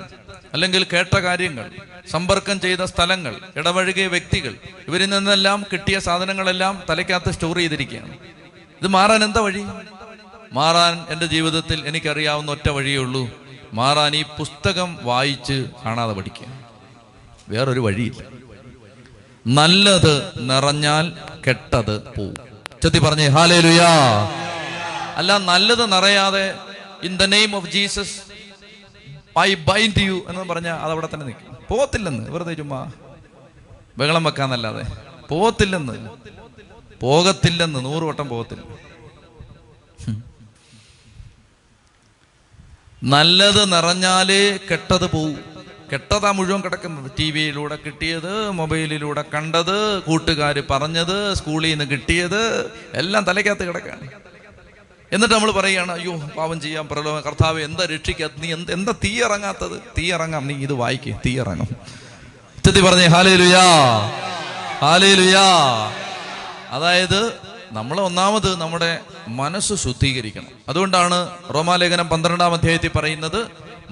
അല്ലെങ്കിൽ കേട്ട കാര്യങ്ങൾ, സമ്പർക്കം ചെയ്ത സ്ഥലങ്ങൾ, ഇടപഴകിയ വ്യക്തികൾ, ഇവരിൽ നിന്നെല്ലാം കിട്ടിയ സാധനങ്ങളെല്ലാം തലയ്ക്കകത്ത് സ്റ്റോർ ചെയ്തിരിക്കുകയാണ്. ഇത് മാറാൻ എന്താ വഴി? മാറാൻ എൻ്റെ ജീവിതത്തിൽ എനിക്കറിയാവുന്ന ഒറ്റ വഴിയേ ഉള്ളൂ, മാറാൻ ഈ പുസ്തകം വായിച്ച് കാണാതെ പഠിക്കുക, വേറൊരു വഴിയില്ല. നല്ലത് നിറഞ്ഞാൽ കെട്ടത് പോവും. ചെത്തി പറഞ്ഞേ ഹല്ലേലൂയാ. അല്ല, നല്ലത് നിറയാതെ in the name of Jesus I bind you എന്ന് പറഞ്ഞാൽ അതവിടെ തന്നെ നിൽക്കും, പോകത്തില്ലെന്ന്. വെറുതെ ചുമ്മാ ബഹളം വെക്കാന്നല്ലാതെ പോകത്തില്ലെന്ന്, പോകത്തില്ലെന്ന്, 100 വട്ടം പോകത്തില്ല. നല്ലത് നിറഞ്ഞാലേ കെട്ടത് പോവും. കെട്ടതാ മുഴുവൻ കിടക്കുന്നത്, ടി വിയിലൂടെ കിട്ടിയത്, മൊബൈലിലൂടെ കണ്ടത്, കൂട്ടുകാർ പറഞ്ഞത്, സ്കൂളിൽ നിന്ന് കിട്ടിയത്, എല്ലാം തലയ്ക്കകത്ത് കിടക്കുകയാണ്. എന്നിട്ട് നമ്മൾ പറയുകയാണ്, അയ്യോ പാപം ചെയ്യാൻ പ്രലോഭനം, കർത്താവ് എന്താ രക്ഷിക്കാത്ത, നീ എന്താ തീ ഇറങ്ങാത്തത്? തീ ഇറങ്ങാം, നീ ഇത് വായിക്കേ, തീ ഇറങ്ങും. ചെത്തി പറഞ്ഞേ ഹല്ലേലൂയാ, ഹല്ലേലൂയാ. അതായത് നമ്മൾ ഒന്നാമത് നമ്മുടെ മനസ്സ് ശുദ്ധീകരിക്കണം. അതുകൊണ്ടാണ് റോമാലേഖനം 12-ാം അധ്യായത്തിൽ പറയുന്നത്,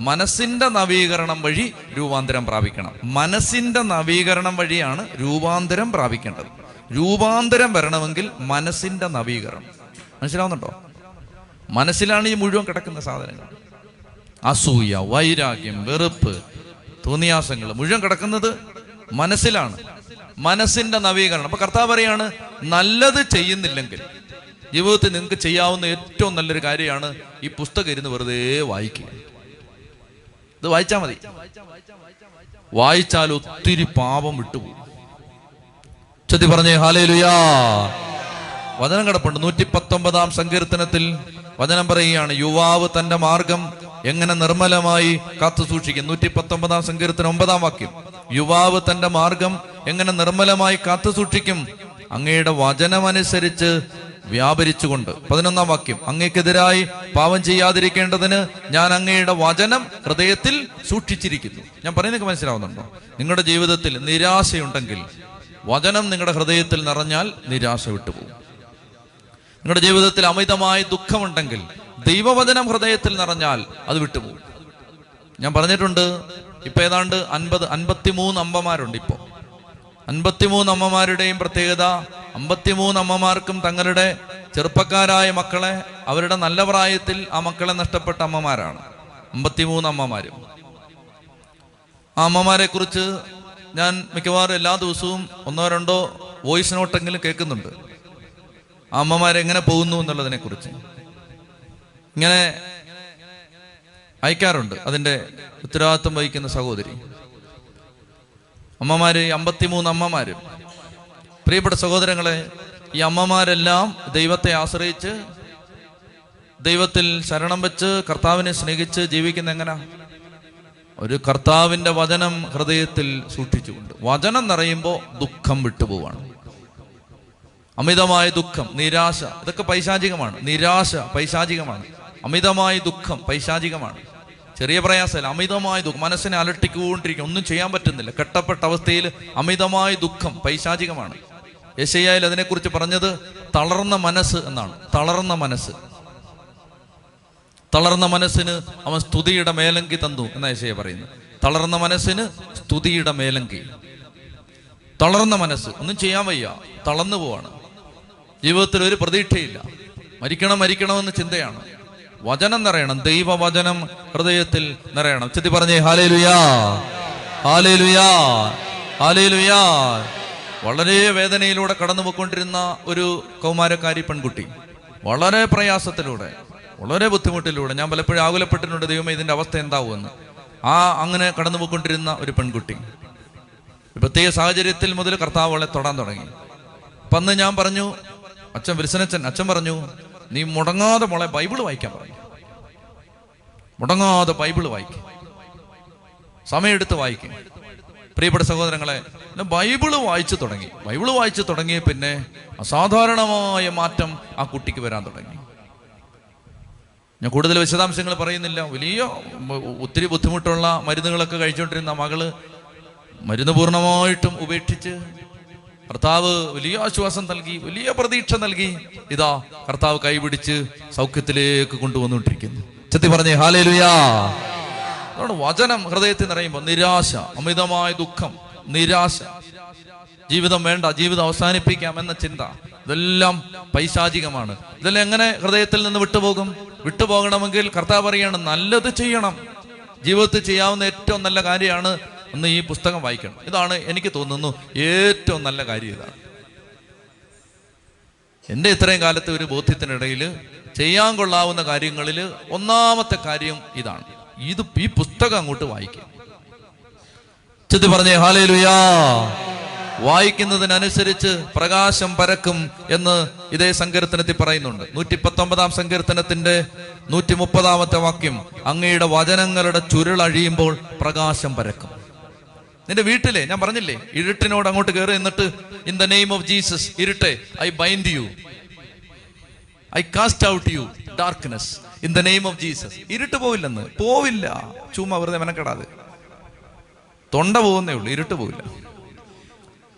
മനസ്സിൻ്റെ നവീകരണം വഴി രൂപാന്തരം പ്രാപിക്കണം. മനസ്സിൻ്റെ നവീകരണം വഴിയാണ് രൂപാന്തരം പ്രാപിക്കേണ്ടത്. രൂപാന്തരം വരണമെങ്കിൽ മനസ്സിൻ്റെ നവീകരണം. മനസ്സിലാവുന്നുണ്ടോ? മനസ്സിലാണ് ഈ മുഴുവൻ കിടക്കുന്ന സാധനങ്ങൾ, അസൂയ, വൈരാഗ്യം, വെറുപ്പ്, തോന്നിയാസങ്ങൾ മുഴുവൻ കിടക്കുന്നത് മനസ്സിലാണ്. മനസ്സിൻ്റെ നവീകരണം. അപ്പം കർത്താവ് പറയാണ്, നല്ലത് ചെയ്യുന്നില്ലെങ്കിൽ, ജീവിതത്തിൽ നിങ്ങൾക്ക് ചെയ്യാവുന്ന ഏറ്റവും നല്ലൊരു കാര്യമാണ് ഈ പുസ്തകം ഇരുന്ന് വെറുതെ വായിക്കുക. ഇത് വായിച്ചാൽ മതി. വായിച്ചാൽ ഒത്തിരി പാപം വിട്ടുപോകും. ചെത്തി പറഞ്ഞേ ഹല്ലേലൂയാ. വചനം കിടപ്പുണ്ട്. 119 സങ്കീർത്തനത്തിൽ വചനം പറയുകയാണ്, യുവാവ് തന്റെ മാർഗം എങ്ങനെ നിർമ്മലമായി കാത്തു സൂക്ഷിക്കും. 119 സങ്കീർത്തനം 9 വാക്യം, യുവാവ് തന്റെ മാർഗം എങ്ങനെ നിർമ്മലമായി കാത്തു സൂക്ഷിക്കും, അങ്ങയുടെ വചനമനുസരിച്ച് വ്യാപരിച്ചുകൊണ്ട്. 11 വാക്യം, അങ്ങേക്കെതിരായി പാപം ചെയ്യാതിരിക്കേണ്ടതിന് ഞാൻ അങ്ങയുടെ വചനം ഹൃദയത്തിൽ സൂക്ഷിച്ചിരിക്കുന്നു. ഞാൻ പറയുന്നതൊക്കെ മനസ്സിലാവുന്നുണ്ടോ? നിങ്ങളുടെ ജീവിതത്തിൽ നിരാശയുണ്ടെങ്കിൽ വചനം നിങ്ങളുടെ ഹൃദയത്തിൽ നിറഞ്ഞാൽ നിരാശ വിട്ടുപോകും. നിങ്ങളുടെ ജീവിതത്തിൽ അമിതമായ ദുഃഖമുണ്ടെങ്കിൽ ദൈവവചനം ഹൃദയത്തിൽ നിറഞ്ഞാൽ അത് വിട്ടുപോകും. ഞാൻ പറഞ്ഞിട്ടുണ്ട്, ഇപ്പൊ ഏതാണ്ട് 53 അമ്മമാരുണ്ട്. ഇപ്പോൾ 53 അമ്മമാരുടെയും പ്രത്യേകത, 53 അമ്മമാർക്കും തങ്ങളുടെ ചെറുപ്പക്കാരായ മക്കളെ, അവരുടെ നല്ല പ്രായത്തിൽ ആ മക്കളെ നഷ്ടപ്പെട്ട അമ്മമാരാണ് 53 അമ്മമാരും. ആ അമ്മമാരെ കുറിച്ച് ഞാൻ മിക്കവാറും എല്ലാ ദിവസവും 1-2 വോയിസ് നോട്ടെങ്കിലും കേൾക്കുന്നുണ്ട്, ആ അമ്മമാരെങ്ങനെ പോകുന്നു എന്നുള്ളതിനെ കുറിച്ച് ഇങ്ങനെ അയക്കാറുണ്ട്. അതിൻ്റെ ഉത്തരവാദിത്വം വഹിക്കുന്ന സഹോദരി അമ്മമാര്, 53 അമ്മമാരും. പ്രിയപ്പെട്ട സഹോദരങ്ങളെ, ഈ അമ്മമാരെല്ലാം ദൈവത്തെ ആശ്രയിച്ച്, ദൈവത്തിൽ ശരണം വെച്ച്, കർത്താവിനെ സ്നേഹിച്ച് ജീവിക്കുന്ന എങ്ങനെ? ഒരു കർത്താവിൻ്റെ വചനം ഹൃദയത്തിൽ സൂക്ഷിച്ചുകൊണ്ട്. വചനം നിറയുമ്പോൾ ദുഃഖം വിട്ടുപോവാണ്. അമിതമായ ദുഃഖം, നിരാശ, ഇതൊക്കെ പൈശാചികമാണ്. നിരാശ പൈശാചികമാണ്, അമിതമായ ദുഃഖം പൈശാചികമാണ്. ചെറിയ പ്രയാസമല്ല, അമിതമായ ദുഃഖം മനസ്സിനെ അലട്ടിക്കൊണ്ടിരിക്കും, ഒന്നും ചെയ്യാൻ പറ്റുന്നില്ല, കെട്ടപ്പെട്ട അവസ്ഥയിൽ അമിതമായ ദുഃഖം പൈശാചികമാണ്. ഏശയ്യയിൽ അതിനെക്കുറിച്ച് പറഞ്ഞത് തളർന്ന മനസ്സ് എന്നാണ്. തളർന്ന മനസ്സ്, തളർന്ന മനസ്സിന് അവൻ സ്തുതിയുടെ മേലങ്കി തന്നു എന്നാണ് ഏശയ്യ പറയുന്നത്. തളർന്ന മനസ്സിന് സ്തുതിയുടെ മേലങ്കി. തളർന്ന മനസ്സ്, ഒന്നും ചെയ്യാൻ വയ്യ, തളർന്നു പോവാണ്, ജീവിതത്തിൽ ഒരു പ്രതീക്ഷയില്ല, മരിക്കണം മരിക്കണമെന്ന് ചിന്തയാണ്. വചനം നിറയണം, ദൈവവചനം ഹൃദയത്തിൽ നിറയണം. ചെത്തി പറഞ്ഞേ ഹല്ലേലൂയാ, ഹല്ലേലൂയാ, ഹല്ലേലൂയാ. വളരെ വേദനയിലൂടെ കടന്നു പോയിക്കൊണ്ടിരുന്ന ഒരു കൗമാരക്കാരി പെൺകുട്ടി, വളരെ പ്രയാസത്തിലൂടെ, വളരെ ബുദ്ധിമുട്ടിലൂടെ, ഞാൻ പലപ്പോഴും ആകുലപ്പെട്ടിട്ടുണ്ട് ദൈവമേ ഇതിൻ്റെ അവസ്ഥ എന്താവുമെന്ന്. അങ്ങനെ കടന്നു പോയിക്കൊണ്ടിരുന്ന ഒരു പെൺകുട്ടി പ്രത്യേക സാഹചര്യത്തിൽ മുതൽ കർത്താവ് അവളെ തൊടാൻ തുടങ്ങി. അപ്പം അന്ന് ഞാൻ പറഞ്ഞു, അച്ഛൻ വിൽസനച്ഛൻ അച്ഛൻ പറഞ്ഞു, നീ മുടങ്ങാതെ മോളെ ബൈബിള് വായിക്കാൻ പറഞ്ഞു, മുടങ്ങാതെ ബൈബിള് വായിക്കും, സമയമെടുത്ത് വായിക്കും. പ്രിയപ്പെട്ട സഹോദരങ്ങളെ, ബൈബിള് വായിച്ചു തുടങ്ങി. ബൈബിള് വായിച്ചു തുടങ്ങിയ പിന്നെ അസാധാരണമായ മാറ്റം ആ കുട്ടിക്ക് വരാൻ തുടങ്ങി. ഞാൻ കൂടുതൽ വിശദാംശങ്ങൾ പറയുന്നില്ല. വലിയ ഒത്തിരി ബുദ്ധിമുട്ടുള്ള മരുന്നുകളൊക്കെ കഴിച്ചുകൊണ്ടിരുന്ന മകള് മരുന്ന് പൂർണ്ണമായിട്ടും ഉപേക്ഷിച്ച് കർത്താവ് വലിയ ആശ്വാസം നൽകി, വലിയ പ്രതീക്ഷ നൽകി. ഇതാ കർത്താവ് കൈപിടിച്ച് സൗഖ്യത്തിലേക്ക് കൊണ്ടുവന്നുകൊണ്ടിരിക്കുന്നു. ചെത്തി പറഞ്ഞേ ഹല്ലേലൂയാ. അതുകൊണ്ട് വചനം ഹൃദയത്തിൽ നിറയുമ്പോൾ നിരാശ, അമിതമായ ദുഃഖം, നിരാശ, ജീവിതം വേണ്ട, ജീവിതം അവസാനിപ്പിക്കാം എന്ന ചിന്ത, ഇതെല്ലാം പൈശാചികമാണ്. ഇതെല്ലാം എങ്ങനെ ഹൃദയത്തിൽ നിന്ന് വിട്ടുപോകും? വിട്ടുപോകണമെങ്കിൽ കർത്താവ് പറയാണ്, നല്ലത് ചെയ്യണം. ജീവിതത്തിൽ ചെയ്യാവുന്ന ഏറ്റവും നല്ല കാര്യമാണ് ഒന്ന് ഈ പുസ്തകം വായിക്കണം. ഇതാണ് എനിക്ക് തോന്നുന്നു ഏറ്റവും നല്ല കാര്യം. ഇതാണ് എൻ്റെ ഇത്രയും കാലത്തെ ഒരു ബോധ്യത്തിനിടയിൽ ചെയ്യാൻ കൊള്ളാവുന്ന കാര്യങ്ങളിൽ ഒന്നാമത്തെ കാര്യം ഇതാണ്. ഈ പുസ്തകം അങ്ങോട്ട് വായിക്കുക. ചെത്തി പറഞ്ഞേ ഹല്ലേലൂയാ. വായിക്കുന്നതിനനുസരിച്ച് പ്രകാശം പരക്കും എന്ന് ഇതേ സങ്കീർത്തനത്തിൽ പറയുന്നുണ്ട്. 119 സങ്കീർത്തനത്തിന്റെ 130 വാക്യം, അങ്ങയുടെ വചനങ്ങളുടെ ചുരുളഴിയുമ്പോൾ പ്രകാശം പരക്കും. നിന്റെ വീട്ടിലെ, ഞാൻ പറഞ്ഞില്ലേ, ഇരുട്ടിനോട് അങ്ങോട്ട് കയറി എന്നിട്ട് in the name of Jesus, ഇരുട്ടെ I bind you, I cast out you darkness in the name of Jesus. ഇരുട്ട് പോവില്ലെന്ന്, പോവില്ല. ചുമ്മാ വെറുതെ മെനക്കെടാതെ, തൊണ്ട പോകുന്നേ ഉള്ളൂ, ഇരുട്ട് പോവില്ല.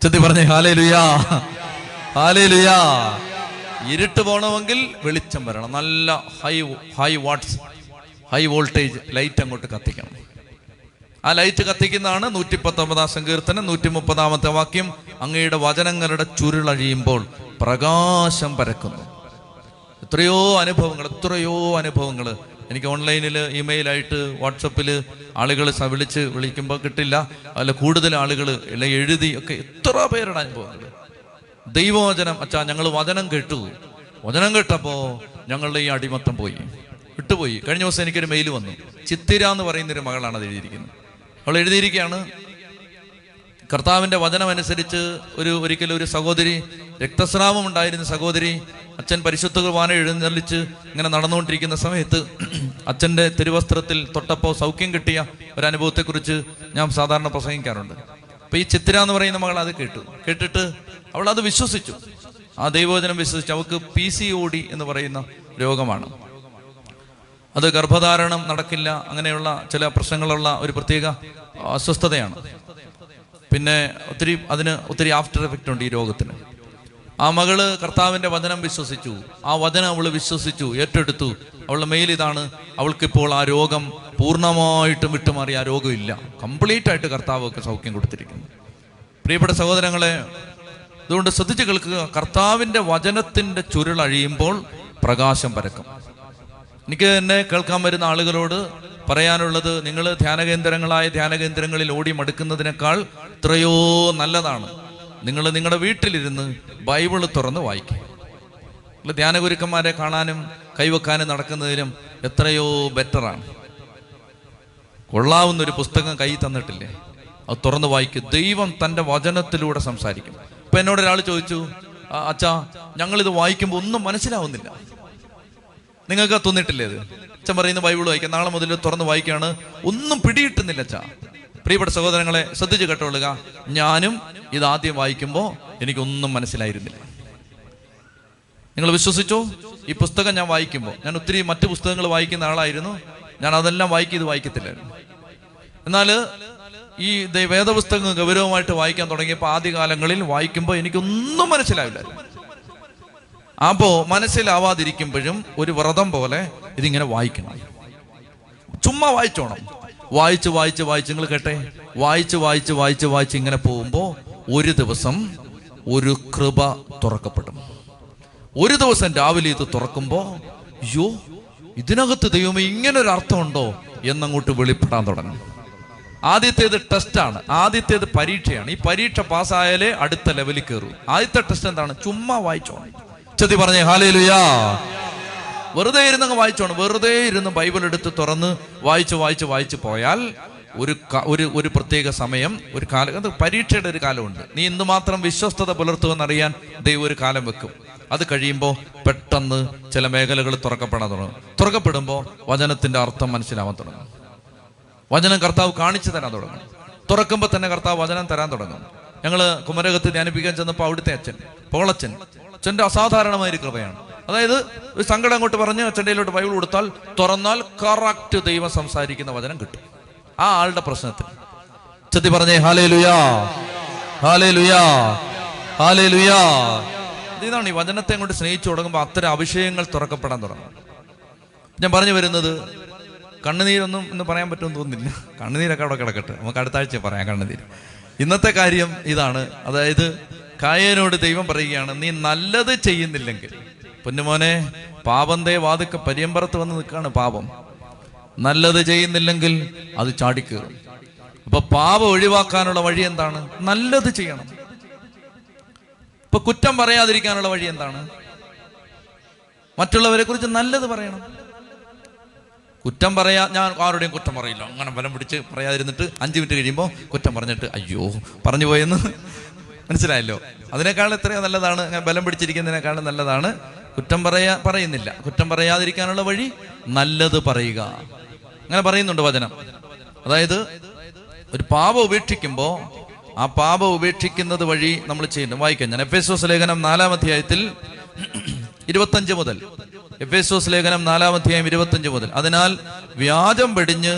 ചെത്തി പറഞ്ഞേ ഹല്ലേലൂയാ, ഹല്ലേലൂയാ. ഇരുട്ട് പോകണമെങ്കിൽ വെളിച്ചം വരണം. നല്ല high watts, high voltage light അങ്ങോട്ട് കത്തിക്കണം. ആ ലൈറ്റ് കത്തിക്കുന്നതാണ് 119 സങ്കീർത്തനം 130 വാക്യം, അങ്ങയുടെ വചനങ്ങളുടെ ചുരുളഴിയുമ്പോൾ പ്രകാശം പരക്കുന്നു. എത്രയോ അനുഭവങ്ങൾ എനിക്ക് ഓൺലൈനിൽ, ഇമെയിലായിട്ട്, വാട്സപ്പിൽ ആളുകൾ വിളിക്കുമ്പോൾ കിട്ടില്ല, അല്ല കൂടുതൽ ആളുകൾ എഴുതി ഒക്കെ എത്ര പേരുടെ അനുഭവങ്ങൾ. ദൈവവചനം, അച്ഛാ ഞങ്ങൾ വചനം കേട്ടു, വചനം കേട്ടപ്പോൾ ഞങ്ങളുടെ ഈ അടിമത്തം പോയി, വിട്ടുപോയി. കഴിഞ്ഞ ദിവസം എനിക്കൊരു മെയിൽ വന്നു. ചിത്തിര എന്ന് പറയുന്നൊരു മകളാണ് അത് എഴുതിയിരിക്കുന്നത്. അവൾ എഴുതിയിരിക്കുകയാണ്, കർത്താവിൻ്റെ വചനമനുസരിച്ച് ഒരിക്കലും ഒരു സഹോദരി രക്തസ്രാവം ഉണ്ടായിരുന്ന സഹോദരി അച്ഛൻ പരിശുദ്ധ കുർബാന എഴുന്നള്ളിച്ച് ഇങ്ങനെ നടന്നുകൊണ്ടിരിക്കുന്ന സമയത്ത് അച്ഛൻ്റെ തിരുവസ്ത്രത്തിൽ തൊട്ടപ്പോൾ സൗഖ്യം കിട്ടിയ ഒരനുഭവത്തെക്കുറിച്ച് ഞാൻ സാധാരണ പ്രസംഗിക്കാറുണ്ട്. അപ്പോൾ ഈ ചിത്ര എന്ന് പറയുന്ന മകൾ അത് കേട്ടിട്ട് അവൾ അത് വിശ്വസിച്ചു, ആ ദൈവവചനം വിശ്വസിച്ചു. അവൾക്ക് PCOD എന്ന് പറയുന്ന രോഗമാണ്. അത് ഗർഭധാരണം നടക്കില്ല, അങ്ങനെയുള്ള ചില പ്രശ്നങ്ങളുള്ള ഒരു പ്രത്യേക അസ്വസ്ഥതയാണ്. പിന്നെ അതിന് ഒത്തിരി ആഫ്റ്റർ എഫക്റ്റ് ഉണ്ട് ഈ രോഗത്തിന്. ആ മകള് കർത്താവിൻ്റെ വചനം വിശ്വസിച്ചു, ആ വചനം അവൾ വിശ്വസിച്ചു, ഏറ്റെടുത്തു. അവളുടെ മേൽ ഇതാണ്, അവൾക്കിപ്പോൾ ആ രോഗം പൂർണ്ണമായിട്ടും വിട്ടുമാറി, ആ രോഗമില്ല. കംപ്ലീറ്റായിട്ട് കർത്താവൊക്കെ സൗഖ്യം കൊടുത്തിരിക്കുന്നു. പ്രിയപ്പെട്ട സഹോദരങ്ങളെ, അതുകൊണ്ട് ശ്രദ്ധിച്ച് കേൾക്കുക. കർത്താവിൻ്റെ വചനത്തിൻ്റെ ചുരുളഴിയുമ്പോൾ പ്രകാശം പരക്കും. എനിക്ക് എന്നെ കേൾക്കാൻ വരുന്ന ആളുകളോട് പറയാനുള്ളത്, നിങ്ങൾ ധ്യാനകേന്ദ്രങ്ങളായ ധ്യാനകേന്ദ്രങ്ങളിൽ ഓടി മടുക്കുന്നതിനേക്കാൾ എത്രയോ നല്ലതാണ് നിങ്ങൾ നിങ്ങളുടെ വീട്ടിലിരുന്ന് ബൈബിൾ തുറന്ന് വായിക്കുക. നിങ്ങൾ ധ്യാനഗുരുക്കന്മാരെ കാണാനും കൈവെക്കാനും നടക്കുന്നതിനും എത്രയോ ബെറ്ററാണ്. കൊള്ളാവുന്നൊരു പുസ്തകം കൈ തന്നിട്ടില്ലേ, അത് തുറന്ന് വായിക്കും. ദൈവം തൻ്റെ വചനത്തിലൂടെ സംസാരിക്കും. ഇപ്പം എന്നോടൊരാൾ ചോദിച്ചു, അച്ഛാ ഞങ്ങളിത് വായിക്കുമ്പോൾ ഒന്നും മനസ്സിലാവുന്നില്ല, നിങ്ങൾക്ക് തോന്നിട്ടില്ലേ? ഇത് അച്ഛൻ പറയുന്ന ബൈബിൾ വായിക്കാം, നാളെ മുതൽ തുറന്ന് വായിക്കുകയാണ്, ഒന്നും പിടിയിട്ടുന്നില്ല അച്ഛാ. പ്രിയപ്പെട്ട സഹോദരങ്ങളെ, ശ്രദ്ധിച്ച് കേട്ടോളുക. ഞാനും ഇതാദ്യം വായിക്കുമ്പോൾ എനിക്കൊന്നും മനസ്സിലായിരുന്നില്ല. നിങ്ങൾ വിശ്വസിച്ചോ? ഈ പുസ്തകം ഞാൻ വായിക്കുമ്പോൾ, ഞാൻ ഒത്തിരി മറ്റു പുസ്തകങ്ങൾ വായിക്കുന്ന ആളായിരുന്നു, ഞാൻ അതെല്ലാം വായിക്കത്തില്ലായിരുന്നു. എന്നാൽ ഈ വേദപുസ്തകം ഗൗരവമായിട്ട് വായിക്കാൻ തുടങ്ങിയപ്പോൾ ആദ്യകാലങ്ങളിൽ വായിക്കുമ്പോൾ എനിക്കൊന്നും മനസ്സിലാവില്ലായിരുന്നു. അപ്പോൾ മനസ്സിലാവാതിരിക്കുമ്പോഴും ഒരു വ്രതം പോലെ ഇതിങ്ങനെ വായിക്കണം. ചുമ്മാ വായിച്ചോണം. വായിച്ച് നിങ്ങൾ കേട്ടെ, വായിച്ച് ഇങ്ങനെ പോകുമ്പോൾ ഒരു ദിവസം ഒരു കൃപ തുറക്കപ്പെടും. ഒരു ദിവസം രാവിലെ ഇത് തുറക്കുമ്പോൾ, അയ്യോ ഇതിനകത്ത് ദൈവമേ ഇങ്ങനൊരു അർത്ഥമുണ്ടോ എന്നങ്ങോട്ട് വെളിപ്പെടാൻ തുടങ്ങും. ആദ്യത്തേത് ടെസ്റ്റാണ്, ആദ്യത്തേത് പരീക്ഷയാണ്. ഈ പരീക്ഷ പാസ്സായാലേ അടുത്ത ലെവലിൽ കയറൂ. ആദ്യത്തെ ടെസ്റ്റ് എന്താണ്? ചുമ്മാ വായിച്ചോണം. ചെത്തി പറഞ്ഞേ ഹല്ലേലൂയാ. വെറുതെ ഇരുന്നങ്ങ് വായിച്ചോണം. വെറുതെ ഇരുന്ന് ബൈബിൾ എടുത്ത് തുറന്ന് വായിച്ച് പോയാൽ ഒരു പ്രത്യേക സമയം, ഒരു കാലം, അത് പരീക്ഷയുടെ ഒരു കാലമുണ്ട്. നീ എന്തുമാത്രം വിശ്വസ്തത പുലർത്തുമെന്നറിയാൻ ദൈവം ഒരു കാലം വെക്കും. അത് കഴിയുമ്പോൾ പെട്ടെന്ന് ചില മേഖലകൾ തുറക്കപ്പെടാൻ തുടങ്ങും. തുറക്കപ്പെടുമ്പോൾ വചനത്തിൻ്റെ അർത്ഥം മനസ്സിലാവാൻ തുടങ്ങും. വചനം കർത്താവ് കാണിച്ചു തരാൻ തുടങ്ങും. തുറക്കുമ്പോൾ തന്നെ കർത്താവ് വചനം തരാൻ തുടങ്ങും. ഞങ്ങൾ കുമരകത്ത് ധ്യാനിപ്പിക്കാൻ ചെന്നപ്പോൾ അവിടുത്തെ അച്ഛൻ, പോളച്ചൻ, അച്ഛൻ്റെ അസാധാരണമായൊരു കൃപയാണ്. അതായത് ഒരു സങ്കടം അങ്ങോട്ട് പറഞ്ഞ് അച്ഛൻ്റെയിലോട്ട് ബൈബിൾ കൊടുത്താൽ തുറന്നാൽ കറക്റ്റ് ദൈവം സംസാരിക്കുന്ന വചനം കിട്ടും ആ ആളുടെ പ്രശ്നത്തിന്. ചെത്തി പറഞ്ഞേ ഹല്ലേലൂയാ, ഹല്ലേലൂയാ, ഹല്ലേലൂയാ. ഇതാണ് ഈ വചനത്തെ കൊണ്ട് സ്നേഹിച്ചു തുടങ്ങുമ്പോൾ അത്തരം അഭിഷേകങ്ങൾ തുറക്കപ്പെടാൻ തുടങ്ങും. ഞാൻ പറഞ്ഞു വരുന്നത് കണ്ണുനീരൊന്നും എന്ന് പറയാൻ പറ്റുമെന്ന് തോന്നുന്നില്ല. കണ്ണുനീരൊക്കെ അവിടെ കിടക്കട്ടെ, നമുക്ക് അടുത്ത ആഴ്ച പറയാം കണ്ണുനീര്. ഇന്നത്തെ കാര്യം ഇതാണ്. അതായത് കായനോട് ദൈവം പറയുകയാണ്, നീ നല്ലത് ചെയ്യുന്നില്ലെങ്കിൽ പൊന്നുമോനെ, പാപന്തേ വാതുക്ക പര്യമ്പറത്ത് വന്ന് നിൽക്കുകയാണ് പാപം. നല്ലത് ചെയ്യുന്നില്ലെങ്കിൽ അത് ചാടിക്കേറും. അപ്പൊ പാപം ഒഴിവാക്കാനുള്ള വഴി എന്താണ്? നല്ലത് ചെയ്യണം. ഇപ്പൊ കുറ്റം പറയാതിരിക്കാനുള്ള വഴി എന്താണ്? മറ്റുള്ളവരെ കുറിച്ച് നല്ലത് പറയണം. കുറ്റം പറയാ, ഞാൻ ആരുടെയും കുറ്റം പറയില്ല, അങ്ങനെ ബലം പിടിച്ച് പറയാതിരുന്നിട്ട് 5 മിനിറ്റ് കഴിയുമ്പോൾ കുറ്റം പറഞ്ഞിട്ട് അയ്യോ പറഞ്ഞു പോയെന്ന് മനസ്സിലായല്ലോ. അതിനേക്കാൾ എത്രയോ നല്ലതാണ്, ബലം പിടിച്ചിരിക്കുന്നതിനേക്കാളും നല്ലതാണ് കുറ്റം പറയുന്നില്ല. കുറ്റം പറയാതിരിക്കാനുള്ള വഴി നല്ലത് പറയുക. അങ്ങനെ പറയുന്നുണ്ട് വചനം. അതായത് ഒരു പാപം ഉപേക്ഷിക്കുമ്പോൾ ആ പാപം ഉപേക്ഷിക്കുന്നത് വഴി നമ്മൾ ചെയ്യുന്നു. വായിക്കാം. ഞാൻ എഫേസോസ് ലേഖനം 4-ാം അധ്യായത്തിൽ 25 മുതൽ, എഫേസോസ് ലേഖനം 4-ാം അധ്യായം 25 മുതൽ. അതിനാൽ വ്യാജം വെടിഞ്ഞ്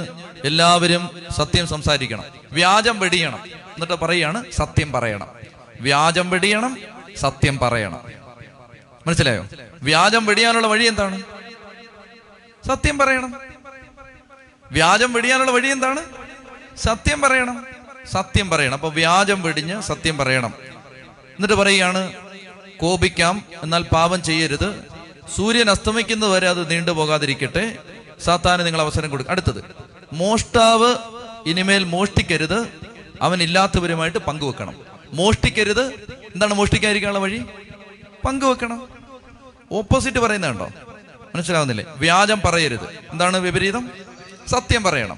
എല്ലാവരും സത്യം സംസാരിക്കണം. വ്യാജം വെടിയണം. എന്നിട്ട് പറയുകയാണ് സത്യം പറയണം. വ്യാജം വെടിയണം, സത്യം പറയണം. മനസ്സിലായോ? വ്യാജം വെടിയാനുള്ള വഴി എന്താണ്? സത്യം പറയണം. വ്യാജം വെടിയാനുള്ള വഴി എന്താണ്? സത്യം പറയണം, സത്യം പറയണം. അപ്പൊ വ്യാജം വെടിഞ്ഞ് സത്യം പറയണം. എന്നിട്ട് പറയുകയാണ്, കോപിക്കാം എന്നാൽ പാപം ചെയ്യരുത്, സൂര്യൻ അസ്തമിക്കുന്നത് വരെ അത് നീണ്ടുപോകാതിരിക്കട്ടെ, സാത്താന് നിങ്ങൾ അവസരം കൊടുക്കും. അടുത്തത്, മോഷ്ടാവ് ഇനിമേൽ മോഷ്ടിക്കരുത്, അവനില്ലാത്തവരുമായിട്ട് പങ്കുവെക്കണം. മോഷ്ടിക്കരുത്, എന്താണ് മോഷ്ടിക്കാതിരിക്കാനുള്ള വഴി? പങ്കുവെക്കണം. ഓപ്പോസിറ്റ് പറയുന്നുണ്ടോ? മനസ്സിലാവുന്നില്ലേ? വ്യാജം പറയരുത്, എന്താണ് വിപരീതം? സത്യം പറയണം.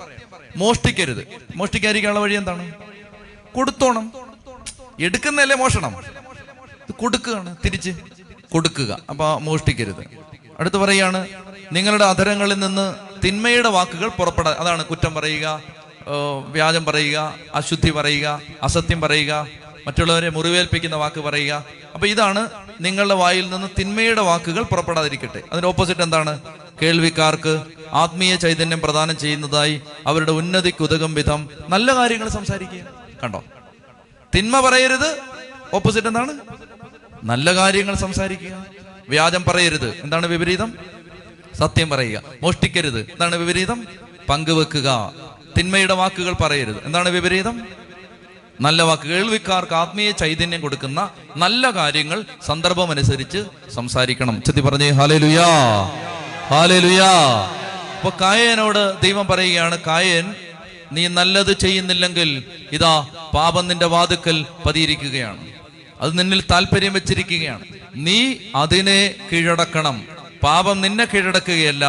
മോഷ്ടിക്കരുത്, മോഷ്ടിക്കാതിരിക്കാനുള്ള വഴി എന്താണ്? കൊടുത്തോണം. എടുക്കുന്നതല്ലേ മോഷണം. കൊടുക്കുകയാണ്, തിരിച്ച് കൊടുക്കുക. അപ്പൊ മോഷ്ടിക്കരുത്. അടുത്ത് പറയാണ്, നിങ്ങളുടെ അധരങ്ങളിൽ നിന്ന് തിന്മയുടെ വാക്കുകൾ പുറപ്പെടാൻ. അതാണ് കുറ്റം പറയുക, വ്യാജം പറയുക, അശുദ്ധി പറയുക, അസത്യം പറയുക, മറ്റുള്ളവരെ മുറിവേൽപ്പിക്കുന്ന വാക്ക് പറയുക. അപ്പൊ ഇതാണ് നിങ്ങളുടെ വായിൽ നിന്ന് തിന്മയുടെ വാക്കുകൾ പുറപ്പെടാതിരിക്കട്ടെ. അതിന് ഓപ്പോസിറ്റ് എന്താണ്? കേൾവിക്കാർക്ക് ആത്മീയ ചൈതന്യം പ്രദാനം ചെയ്യുന്നതായി അവരുടെ ഉന്നതിക്കുതകും വിധം നല്ല കാര്യങ്ങൾ സംസാരിക്കുക. കണ്ടോ, തിന്മ പറയരുത്, ഓപ്പോസിറ്റ് എന്താണ്? നല്ല കാര്യങ്ങൾ സംസാരിക്കുക. വ്യാജം പറയരുത്, എന്താണ് വിപരീതം? സത്യം പറയുക. മോഷ്ടിക്കരുത്, എന്താണ് വിപരീതം? പങ്കുവെക്കുക. തിന്മയുടെ വാക്കുകൾ പറയരുത്, എന്താണ് വിപരീതം? നല്ല വാക്ക്. കേൾവിക്കാർക്ക് ആത്മീയ ചൈതന്യം കൊടുക്കുന്ന നല്ല കാര്യങ്ങൾ സന്ദർഭം അനുസരിച്ച് സംസാരിക്കണം. ചെത്തി പറഞ്ഞേ ഹല്ലേലൂയാ, ഹല്ലേലൂയാ. അപ്പൊ കായേനോട് ദൈവം പറയുകയാണ്, കായേൻ, നീ നല്ലത് ചെയ്യുന്നില്ലെങ്കിൽ ഇതാ പാപം നിന്റെ വാതുക്കൽ പതിയിരിക്കുകയാണ്, അത് നിന്നിൽ താല്പര്യം വെച്ചിരിക്കുകയാണ്, നീ അതിനെ കീഴടക്കണം. പാപം നിന്നെ കീഴടക്കുകയല്ല,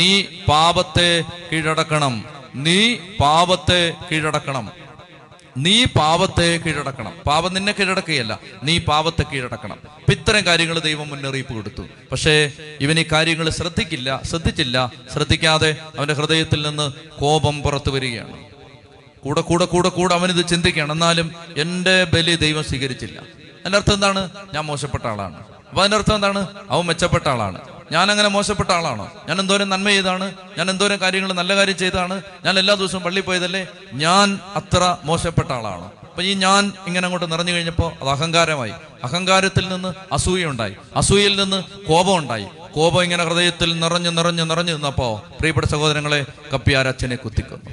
നീ പാപത്തെ കീഴടക്കണം, നീ പാപത്തെ കീഴടക്കണം, നീ പാപത്തെ കീഴടക്കണം. പാപം നിന്നെ കീഴടക്കുകയല്ല, നീ പാപത്തെ കീഴടക്കണം. അപ്പം ഇത്തരം കാര്യങ്ങൾ ദൈവം മുന്നറിയിപ്പ് കൊടുത്തു. പക്ഷേ ഇവൻ ഈ കാര്യങ്ങൾ ശ്രദ്ധിക്കാതെ അവൻ്റെ ഹൃദയത്തിൽ നിന്ന് കോപം പുറത്തു വരികയാണ്. കൂടെ അവനിത് ചിന്തിക്കുകയാണ്. എന്നാലും എൻ്റെ ബലി ദൈവം സ്വീകരിച്ചില്ല. അതിൻ്റെ അർത്ഥം എന്താണ്? ഞാൻ മോശപ്പെട്ട ആളാണ്. അപ്പം അതിൻ്റെ അർത്ഥം എന്താണ്? അവൻ മെച്ചപ്പെട്ട ആളാണ്. ഞാൻ അങ്ങനെ മോശപ്പെട്ട ആളാണോ? ഞാൻ എന്തോരം നന്മ ചെയ്താണ്, ഞാൻ എന്തോരം കാര്യങ്ങൾ നല്ല കാര്യം ചെയ്താണ്, ഞാൻ എല്ലാ ദിവസവും പള്ളിയിൽ പോയതല്ലേ, ഞാൻ അത്ര മോശപ്പെട്ട ആളാണോ? അപ്പം ഈ ഞാൻ ഇങ്ങനെ അങ്ങോട്ട് നിറഞ്ഞു കഴിഞ്ഞപ്പോൾ അത് അഹങ്കാരമായി. അഹങ്കാരത്തിൽ നിന്ന് അസൂയ ഉണ്ടായി, അസൂയയിൽ നിന്ന് കോപം ഉണ്ടായി, കോപം ഇങ്ങനെ ഹൃദയത്തിൽ നിറഞ്ഞു നിന്നപ്പോൾ പ്രിയപ്പെട്ട സഹോദരങ്ങളെ, കപ്പിയാരച്ഛനെ കുത്തിക്കുന്നു.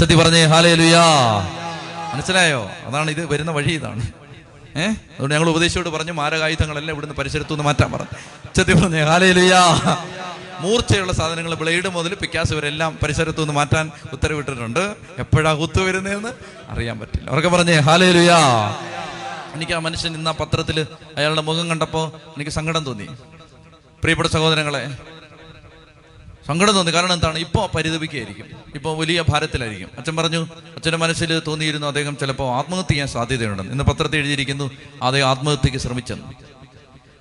ചതി പറഞ്ഞേ ഹല്ലേലൂയാ. മനസ്സിലായോ? അതാണ് ഇത് വരുന്ന വഴി, ഇതാണ്. അതുകൊണ്ട് ഞങ്ങൾ ഉപദേശിയോട് പറഞ്ഞു, മാരകായുധങ്ങളെല്ലാം ഇവിടുന്ന് പരിസരത്തുനിന്ന് മാറ്റാൻ പറഞ്ഞു. ചെത്തി പറഞ്ഞു ഹല്ലേലൂയാ. മൂർച്ചയുള്ള സാധനങ്ങൾ ബ്ലേഡ് മുതൽ പിക്കാസ് വരെല്ലാം പരിസരത്തുനിന്ന് മാറ്റാൻ ഉത്തരവിട്ടിട്ടുണ്ട്. എപ്പോഴാ കുത്തു വരുന്നതെന്ന് അറിയാൻ പറ്റില്ല. അവർക്ക് പറഞ്ഞേ ഹല്ലേലൂയാ. എനിക്ക് ആ മനുഷ്യൻ ഇന്ന് ആ പത്രത്തിൽ അയാളുടെ മുഖം കണ്ടപ്പോൾ എനിക്ക് സങ്കടം തോന്നി. പ്രിയപ്പെട്ട സഹോദരങ്ങളെ, സങ്കടം തോന്നി. കാരണം എന്താണ്? ഇപ്പോൾ പരിതപിക്കുകയായിരിക്കും, ഇപ്പോൾ വലിയ ഭാരത്തിലായിരിക്കും. അച്ഛൻ പറഞ്ഞു, അച്ഛൻ്റെ മനസ്സിൽ തോന്നിയിരുന്നു അദ്ദേഹം ചിലപ്പോൾ ആത്മഹത്യ ചെയ്യാൻ സാധ്യതയുണ്ടെന്ന്. ഇന്ന് പത്രത്തിൽ എഴുതിയിരിക്കുന്നു, അദ്ദേഹം ആത്മഹത്യക്ക് ശ്രമിച്ചെന്ന്.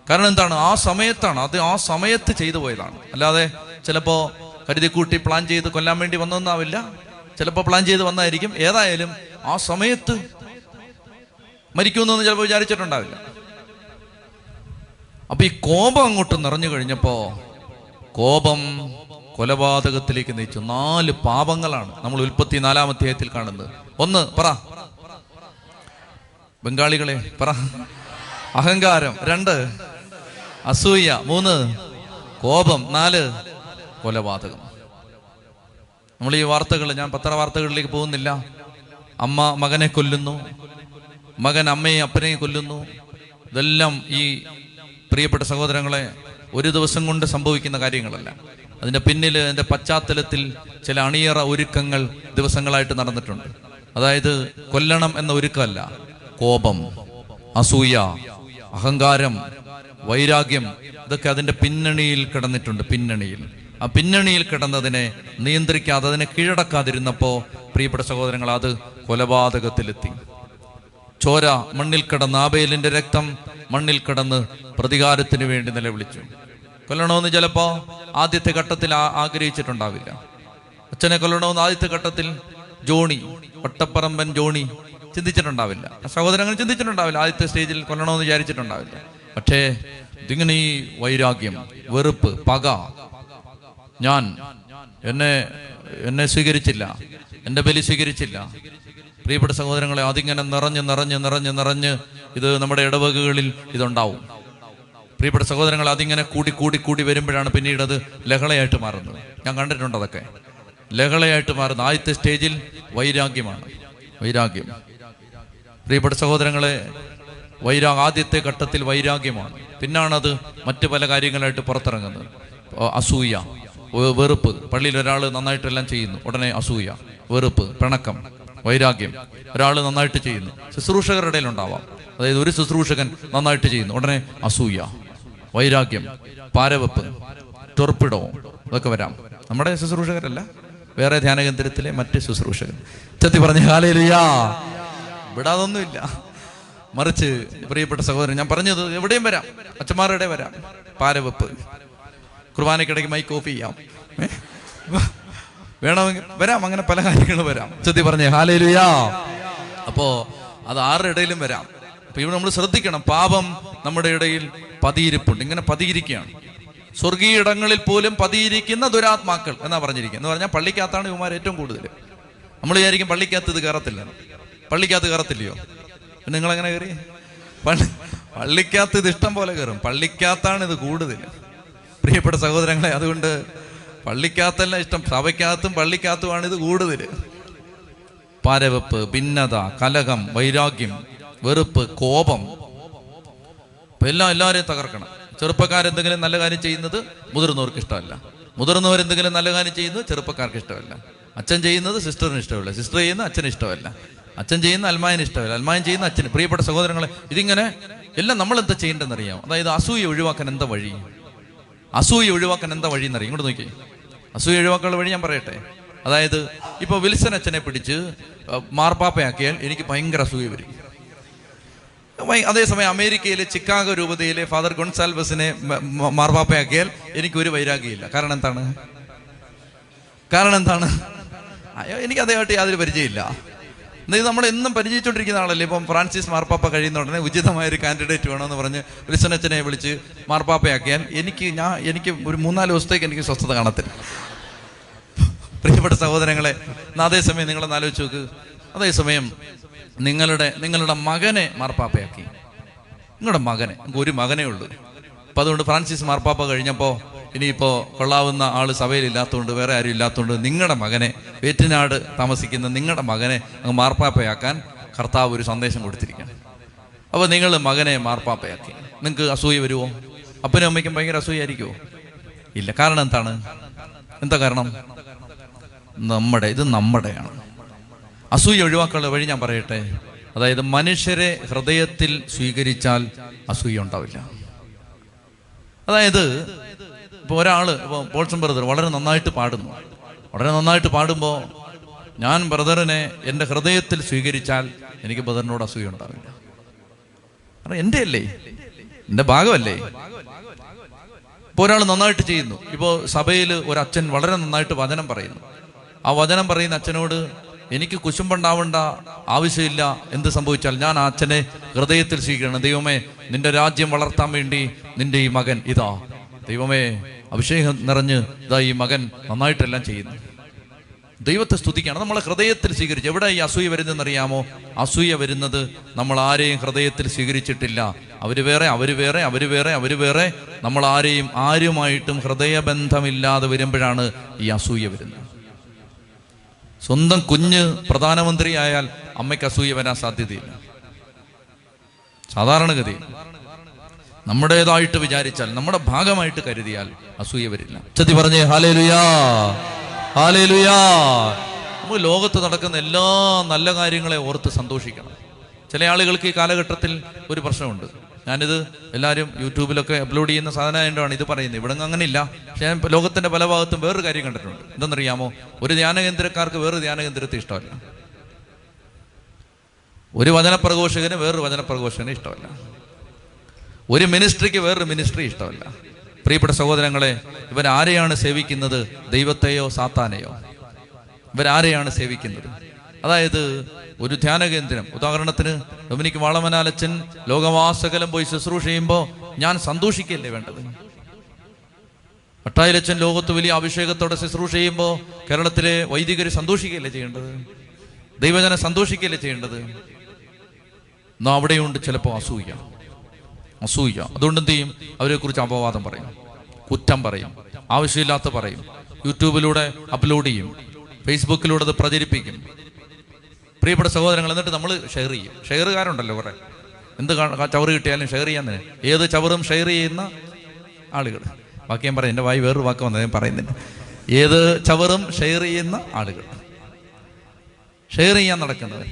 കാരണം എന്താണ്? ആ സമയത്താണ് അത്, ആ സമയത്ത് ചെയ്തു പോയതാണ്. അല്ലാതെ ചിലപ്പോൾ കരുതിക്കൂട്ടി പ്ലാൻ ചെയ്ത് കൊല്ലാൻ വേണ്ടി വന്നൊന്നാവില്ല, ചിലപ്പോൾ പ്ലാൻ ചെയ്ത് വന്നായിരിക്കും. ഏതായാലും ആ സമയത്ത് മരിക്കുമെന്നൊന്നും ചിലപ്പോൾ വിചാരിച്ചിട്ടുണ്ടാവില്ല. അപ്പം ഈ കോപം അങ്ങോട്ട് നിറഞ്ഞു കഴിഞ്ഞപ്പോൾ കോപം കൊലപാതകത്തിലേക്ക് നയിച്ചു. 4 പാപങ്ങളാണ് നമ്മൾ ഉൽപ്പത്തി 4-ാം അധ്യായത്തിൽ കാണുന്നത്. ഒന്ന്, പറ ബംഗാളികളെ, പറ. അഹങ്കാരം. 2, അസൂയ. 3, കോപം. 4, കൊലപാതകം. നമ്മൾ ഈ വാർത്തകൾ, ഞാൻ പത്രവാർത്തകളിലേക്ക് പോകുന്നില്ല. അമ്മ മകനെ കൊല്ലുന്നു, മകൻ അമ്മയെ അപ്പനെ കൊല്ലുന്നു. ഇതെല്ലാം ഈ പ്രിയപ്പെട്ട സഹോദരങ്ങളെ ഒരു ദിവസം കൊണ്ട് സംഭവിക്കുന്ന കാര്യങ്ങളല്ല. അതിൻ്റെ പിന്നിൽ, അതിൻ്റെ പശ്ചാത്തലത്തിൽ ചില അണിയറ ഒരുക്കങ്ങൾ ദിവസങ്ങളായിട്ട് നടന്നിട്ടുണ്ട്. അതായത് കൊല്ലണം എന്ന ഒരുക്കമല്ല, കോപം, അസൂയ, അഹങ്കാരം, വൈരാഗ്യം, ഇതൊക്കെ അതിൻ്റെ പിന്നണിയിൽ കിടന്നിട്ടുണ്ട്. ആ പിന്നണിയിൽ കിടന്നതിനെ നിയന്ത്രിക്കാതെ, അതിനെ കീഴടക്കാതിരുന്നപ്പോൾ പ്രിയപ്പെട്ട സഹോദരങ്ങൾ അത് കൊലപാതകത്തിലെത്തി. ചോര മണ്ണിൽ കിടന്ന്, ആബേലിൻ്റെ രക്തം മണ്ണിൽ കിടന്ന് പ്രതികാരത്തിന് വേണ്ടി നിലവിളിച്ചു. കൊല്ലണമെന്ന് ചിലപ്പോൾ ആദ്യത്തെ ഘട്ടത്തിൽ ആഗ്രഹിച്ചിട്ടുണ്ടാവില്ല. അച്ഛനെ കൊല്ലണമെന്ന് ആദ്യത്തെ ഘട്ടത്തിൽ ജോണി, ഒട്ടപ്പറമ്പൻ ജോണി ചിന്തിച്ചിട്ടുണ്ടാവില്ല. സഹോദരങ്ങൾ ചിന്തിച്ചിട്ടുണ്ടാവില്ല, ആദ്യത്തെ സ്റ്റേജിൽ കൊല്ലണമെന്ന് വിചാരിച്ചിട്ടുണ്ടാവില്ല. പക്ഷേ ഇതിങ്ങനെ ഈ വൈരാഗ്യം, വെറുപ്പ്, പക, എന്നെ സ്വീകരിച്ചില്ല, എൻ്റെ ബലി സ്വീകരിച്ചില്ല. പ്രിയപ്പെട്ട സഹോദരങ്ങളെ, അതിങ്ങനെ നിറഞ്ഞ് ഇത് നമ്മുടെ ഇടവകകളിൽ ഇതുണ്ടാവും. പ്രിയപ്പെട്ട സഹോദരങ്ങൾ, അതിങ്ങനെ കൂടി വരുമ്പോഴാണ് പിന്നീട് അത് ലഹളയായിട്ട് മാറുന്നത്. ഞാൻ കണ്ടിട്ടുണ്ട് അതൊക്കെ ലഹളയായിട്ട് മാറുന്നത്. ആദ്യത്തെ സ്റ്റേജിൽ വൈരാഗ്യമാണ്, വൈരാഗ്യം. പ്രിയപ്പെട്ട സഹോദരങ്ങളെ, ആദ്യത്തെ ഘട്ടത്തിൽ വൈരാഗ്യമാണ്, പിന്നാണത് മറ്റു പല കാര്യങ്ങളായിട്ട് പുറത്തിറങ്ങുന്നത്. അസൂയ, വെറുപ്പ്. പള്ളിയിൽ ഒരാൾ നന്നായിട്ടെല്ലാം ചെയ്യുന്നു, ഉടനെ അസൂയ, വെറുപ്പ്, പിണക്കം, വൈരാഗ്യം. ഒരാൾ നന്നായിട്ട് ചെയ്യുന്നു, ശുശ്രൂഷകരുടെ ഇടയിലുണ്ടാവാം. അതായത് ഒരു ശുശ്രൂഷകൻ നന്നായിട്ട് ചെയ്യുന്നു, ഉടനെ അസൂയ, വൈരാഗ്യം, പാരവെപ്പ്, ടൊർപ്പിടോ, ഇതൊക്കെ വരാം. നമ്മുടെ ശുശ്രൂഷകരല്ല, വേറെ ധ്യാനകേന്ദ്രത്തിലെ മറ്റ് ശുശ്രൂഷകർ. ചെത്തി പറഞ്ഞ ഹല്ലേലൂയാ. ഇവിടെ അതൊന്നുമില്ല. മറിച്ച് പ്രിയപ്പെട്ട സഹോദരൻ, ഞാൻ പറഞ്ഞത് എവിടെയും വരാം, അച്ഛന്മാരുടെ വരാം, പാലവെപ്പ്, കുർബാനയ്ക്കിടയ്ക്ക് മൈക്ക് ഓഫ് ചെയ്യാം, വേണമെങ്കിൽ വരാം, അങ്ങനെ പല കാര്യങ്ങളും വരാം. ചെത്തി പറഞ്ഞേ ഹല്ലേലൂയ. അപ്പോ അത് ആരുടെ ഇടയിലും വരാം. അപ്പൊ ഇവിടെ നമ്മൾ ശ്രദ്ധിക്കണം, പാപം നമ്മുടെ ഇടയിൽ പതിയിരിപ്പുണ്ട്, ഇങ്ങനെ പതിയിരിക്കുകയാണ്. സ്വർഗീയ ഇടങ്ങളിൽ പോലും പതിയിരിക്കുന്ന ദുരാത്മാക്കൾ എന്നാ പറഞ്ഞിരിക്കുന്നത്. എന്ന് പറഞ്ഞാൽ പള്ളിക്കകത്താണ് ഇവന്മാർ ഏറ്റവും കൂടുതൽ. നമ്മൾ വിചാരിക്കും പള്ളിക്കകത്ത് ഇത് കയറത്തില്ല, പള്ളിക്കകത്ത് കയറത്തില്ലയോ? പിന്നെ നിങ്ങളെങ്ങനെ കയറി? പള്ളിക്കകത്ത് ഇത് ഇഷ്ടം പോലെ കയറും, പള്ളിക്കകത്താണ് ഇത് കൂടുതൽ. പ്രിയപ്പെട്ട സഹോദരങ്ങളെ, അതുകൊണ്ട് പള്ളിക്കകത്തല്ല ഇഷ്ടം, സഭയ്ക്കകത്തും പള്ളിക്കകത്തുമാണ് ഇത് കൂടുതൽ. പരവെപ്പ്, ഭിന്നത, കലഹം, വൈരാഗ്യം, വെറുപ്പ്, കോപം, എല്ലാവരെയും തകർക്കണം. ചെറുപ്പക്കാരെന്തെങ്കിലും നല്ല കാര്യം ചെയ്യുന്നത് മുതിർന്നവർക്ക് ഇഷ്ടമല്ല, മുതിർന്നവരെന്തെങ്കിലും നല്ല കാര്യം ചെയ്യുന്നത് ചെറുപ്പക്കാർക്ക് ഇഷ്ടമല്ല, അച്ഛൻ ചെയ്യുന്നത് സിസ്റ്ററിന് ഇഷ്ടമല്ല, സിസ്റ്റർ ചെയ്യുന്നത് അച്ഛന് ഇഷ്ടമല്ല, അച്ഛൻ ചെയ്യുന്ന അൽമായന് ഇഷ്ടമല്ല, അൽമായൻ ചെയ്യുന്ന അച്ഛന്. പ്രിയപ്പെട്ട സഹോദരങ്ങളെ, ഇതിങ്ങനെ എല്ലാം നമ്മൾ എന്താ ചെയ്യേണ്ടതെന്നറിയാം. അതായത് അസൂയ ഒഴിവാക്കാൻ എന്താ വഴി? അസൂയ ഒഴിവാക്കാൻ എന്താ വഴി എന്നറിയാം. ഇങ്ങോട്ട് നോക്കി, അസൂയ ഒഴിവാക്കാനുള്ള വഴി ഞാൻ പറയട്ടെ. അതായത് ഇപ്പോൾ വിൽസൺ അച്ഛനെ പിടിച്ച് മാർപ്പാപ്പയാക്കിയാൽ എനിക്ക് ഭയങ്കര അസൂയ വരും. അതേസമയം അമേരിക്കയിലെ ചിക്കാഗോ രൂപതയിലെ ഫാദർ ഗൊൺസാൽവസിനെ മാർപ്പാപ്പയാക്കിയാൽ എനിക്കൊരു വൈരാഗ്യമില്ല. കാരണം എന്താണ്? എനിക്ക് അദ്ദേഹമായിട്ട് യാതൊരു പരിചയമില്ല. അതായത് നമ്മൾ എന്നും പരിചയിച്ചുകൊണ്ടിരിക്കുന്ന ആളല്ലേ. ഇപ്പം ഫ്രാൻസിസ് മാർപ്പാപ്പ കഴിയുന്ന ഉടനെ ഉചിതമായൊരു കാൻഡിഡേറ്റ് വേണമെന്ന് പറഞ്ഞ് വിൽസനച്ചനെ വിളിച്ച് മാർപ്പാപ്പയാക്കിയാൽ എനിക്ക് ഒരു 3-4 ദിവസത്തേക്ക് എനിക്ക് സ്വസ്ഥത കാണത്തില്ല. പ്രിയപ്പെട്ട സഹോദരങ്ങളെ, അതേസമയം നിങ്ങളെന്ന് ആലോചിച്ച് നോക്ക്, അതേസമയം നിങ്ങളുടെ മകനെ മാർപ്പാപ്പയാക്കി, നിങ്ങളുടെ മകനെ, നിങ്ങൾക്ക് ഒരു മകനേ ഉള്ളൂ. അപ്പം അതുകൊണ്ട് ഫ്രാൻസിസ് മാർപ്പാപ്പ കഴിഞ്ഞപ്പോൾ ഇനിയിപ്പോൾ കൊള്ളാവുന്ന ആൾ സഭയിലില്ലാത്തതുകൊണ്ട്, വേറെ ആരും ഇല്ലാത്തതുകൊണ്ട് നിങ്ങളുടെ മകനെ, വേറ്റനാട് താമസിക്കുന്ന നിങ്ങളുടെ മകനെ അങ്ങ് മാർപ്പാപ്പയാക്കാൻ കർത്താവ് ഒരു സന്ദേശം കൊടുത്തിരിക്കുകയാണ്. അപ്പോൾ നിങ്ങൾ മകനെ മാർപ്പാപ്പയാക്കി, നിങ്ങൾക്ക് അസൂയ വരുമോ? അപ്പനും അമ്മയ്ക്കും ഭയങ്കര അസൂയായിരിക്കുമോ? ഇല്ല. കാരണം എന്താണ്? എന്താ കാരണം? ഇത് നമ്മുടെയാണ്. അസൂയ ഒഴിവാക്കാനുള്ള വഴി ഞാൻ പറയട്ടെ. അതായത് മനുഷ്യരെ ഹൃദയത്തിൽ സ്വീകരിച്ചാൽ അസൂയ ഉണ്ടാവില്ല. അതായത് ഇപ്പോൾ ഒരാള്, ഇപ്പോൾ പോൾസൺ ബ്രദർ വളരെ നന്നായിട്ട് പാടുമ്പോൾ ഞാൻ ബ്രദറിനെ എൻ്റെ ഹൃദയത്തിൽ സ്വീകരിച്ചാൽ എനിക്ക് ബ്രദറിനോട് അസൂയ ഉണ്ടാവില്ല. കാരണം എൻ്റെ അല്ലേ, എൻ്റെ ഭാഗമല്ലേ. ഇപ്പോൾ ഒരാൾ നന്നായിട്ട് ചെയ്യുന്നു. ഇപ്പോൾ സഭയിൽ ഒരു അച്ഛൻ വളരെ നന്നായിട്ട് വചനം പറയുന്നു. ആ വചനം പറയുന്ന അച്ഛനോട് എനിക്ക് കുശുമ്പുണ്ടാവേണ്ട ആവശ്യമില്ല. എന്ത് സംഭവിച്ചാൽ ഞാൻ ആ അച്ഛനെ ഹൃദയത്തിൽ സ്വീകരിക്കണം. ദൈവമേ, നിന്റെ രാജ്യം വളർത്താൻ വേണ്ടി നിന്റെ ഈ മകൻ ഇതാ, ദൈവമേ അഭിഷേകം നിറഞ്ഞ് ഇതാ ഈ മകൻ നന്നായിട്ടെല്ലാം ചെയ്യുന്നു, ദൈവത്തെ സ്തുതിക്കുകയാണ്. നമ്മളെ ഹൃദയത്തിൽ സ്വീകരിച്ചു. എവിടെ ഈ അസൂയ വരുന്നതെന്നറിയാമോ? അസൂയ വരുന്നത് നമ്മൾ ആരെയും ഹൃദയത്തിൽ സ്വീകരിച്ചിട്ടില്ല. അവർ വേറെ, നമ്മൾ ആരുമായിട്ടും ഹൃദയബന്ധമില്ലാതെ വരുമ്പോഴാണ് ഈ അസൂയ വരുന്നത്. സ്വന്തം കുഞ്ഞ് പ്രധാനമന്ത്രിയായാൽ അമ്മയ്ക്ക് അസൂയ വരാൻ സാധ്യതയില്ല. സാധാരണഗതി നമ്മുടേതായിട്ട് വിചാരിച്ചാൽ, നമ്മുടെ ഭാഗമായിട്ട് കരുതിയാൽ അസൂയ വരില്ല. ചതി പറഞ്ഞേ ഹല്ലേലൂയാ, ഹല്ലേലൂയാ. നമ്മൾ ലോകത്ത് നടക്കുന്ന എല്ലാ നല്ല കാര്യങ്ങളെ ഓർത്ത് സന്തോഷിക്കണം. ചില ആളുകൾക്ക് ഈ കാലഘട്ടത്തിൽ ഒരു പ്രശ്നമുണ്ട്. ഞാനിത് എല്ലാവരും യൂട്യൂബിലൊക്കെ അപ്ലോഡ് ചെയ്യുന്ന സാധനമായിട്ടാണ് ഇത് പറയുന്നത്. ഇവിടെ അങ്ങനെ ഇല്ല. പക്ഷേ ഞാൻ ലോകത്തിൻ്റെ പല ഭാഗത്തും വേറൊരു കാര്യം കണ്ടിട്ടുണ്ട്. എന്തെന്നറിയാമോ? ഒരു ധ്യാനകേന്ദ്രക്കാർക്ക് വേറൊരു ധ്യാനകേന്ദ്രത്തെ ഇഷ്ടമല്ല, ഒരു വചനപ്രഘോഷകന് വേറൊരു വചനപ്രഘോഷകന് ഇഷ്ടമല്ല, ഒരു മിനിസ്ട്രിക്ക് വേറൊരു മിനിസ്ട്രി ഇഷ്ടമല്ല. പ്രിയപ്പെട്ട സഹോദരങ്ങളെ, ഇവരാരെയാണ് സേവിക്കുന്നത്? ദൈവത്തെയോ സാത്താനെയോ? ഇവരാരെയാണ് സേവിക്കുന്നത്? അതായത് ഒരു ധ്യാനകേന്ദ്രം, ഉദാഹരണത്തിന് ഡൊമിനിക് വാളമനാലച്ചൻ ലോകവാസകലം പോയി ശുശ്രൂഷ ചെയ്യുമ്പോൾ ഞാൻ സന്തോഷിക്കുകയല്ലേ വേണ്ടത്? വട്ടായിലച്ചൻ ലോകത്ത് വലിയ അഭിഷേകത്തോടെ ശുശ്രൂഷ ചെയ്യുമ്പോൾ കേരളത്തിലെ വൈദികർ സന്തോഷിക്കുകയല്ലേ ചെയ്യേണ്ടത്? ദൈവജനം സന്തോഷിക്കുകയല്ലേ ചെയ്യേണ്ടത്? എന്നാ അവിടെയുണ്ട് ചിലപ്പോൾ അസൂയ. അതുകൊണ്ട് എന്ത് ചെയ്യും? അവരെ കുറിച്ച് അപവാദം പറയും, കുറ്റം പറയും, ആവശ്യമില്ലാത്ത പറയും, യൂട്യൂബിലൂടെ അപ്ലോഡ് ചെയ്യും, ഫേസ്ബുക്കിലൂടെ അത് പ്രചരിപ്പിക്കും. പ്രിയപ്പെട്ട സഹോദരങ്ങൾ, എന്നിട്ട് നമ്മൾ ഷെയർ ചെയ്യും. ഷെയറുകാരുണ്ടല്ലോ കുറേ, എന്ത് ചവറ് കിട്ടിയാലും ഷെയർ ചെയ്യാൻ തന്നെ, ഏത് ചവറും ഷെയർ ചെയ്യുന്ന ആളുകൾ. ബാക്കി ഞാൻ പറയാം, എൻ്റെ വായി വേറൊരു വാക്ക് വന്നത് ഞാൻ പറയുന്നില്ല. ഏത് ചവറും ഷെയർ ചെയ്യുന്ന ആളുകൾ, ഷെയർ ചെയ്യാൻ നടക്കുന്നത്.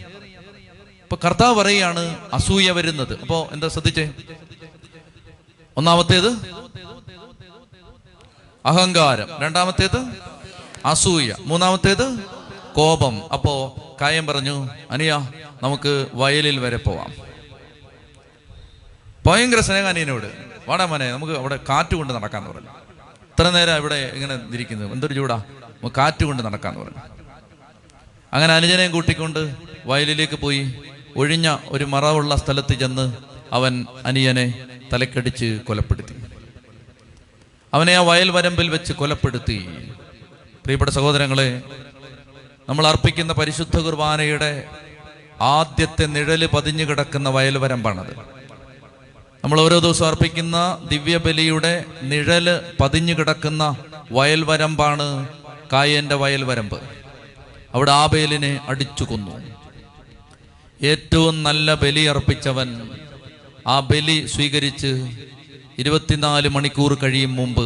ഇപ്പൊ കർത്താവ് പറയുകയാണ് അസൂയ വരുന്നത്. അപ്പോൾ എന്താ ശ്രദ്ധിച്ചേ? ഒന്നാമത്തേത് അഹങ്കാരം, രണ്ടാമത്തേത് അസൂയ, മൂന്നാമത്തേത് കോപം. അപ്പോൾ കായം പറഞ്ഞു, അനിയ നമുക്ക് വയലിൽ വരെ പോവാം, ഭയങ്കര സ്നേഹാനീനോട് വാടാ മോനെ നമുക്ക് അവിടെ കാറ്റുകൊണ്ട് നടക്കാന്ന് പറഞ്ഞു. ഇത്ര നേരം ഇവിടെ ഇങ്ങനെ ഇരിക്കുന്നു, എന്തൊരു ചൂടാ, കാറ്റുകൊണ്ട് നടക്കാന്ന് പറഞ്ഞു. അങ്ങനെ അനുജനെയും കൂട്ടിക്കൊണ്ട് വയലിലേക്ക് പോയി ഒഴിഞ്ഞ ഒരു മറവുള്ള സ്ഥലത്ത് ചെന്ന് അവൻ അനിയനെ തലക്കടിച്ച് കൊലപ്പെടുത്തി. അവനെ ആ വയൽ വരമ്പിൽ വെച്ച് കൊലപ്പെടുത്തി. പ്രിയപ്പെട്ട സഹോദരങ്ങളെ, നമ്മൾ അർപ്പിക്കുന്ന പരിശുദ്ധ കുർബാനയുടെ ആദ്യത്തെ നിഴല് പതിഞ്ഞു കിടക്കുന്ന വയൽ വരമ്പാണത്. നമ്മൾ ഓരോ ദിവസവും അർപ്പിക്കുന്ന ദിവ്യബലിയുടെ നിഴല് പതിഞ്ഞു കിടക്കുന്ന വയൽ വരമ്പാണ് കായേന്റെ വയൽ വരമ്പ്. അവിടെ ആബേലിനെ അടിച്ചു കൊന്നു. ഏറ്റവും നല്ല ബലി അർപ്പിച്ചവൻ ആ ബലി സ്വീകരിച്ച് 24 മണിക്കൂർ കഴിയും മുമ്പ്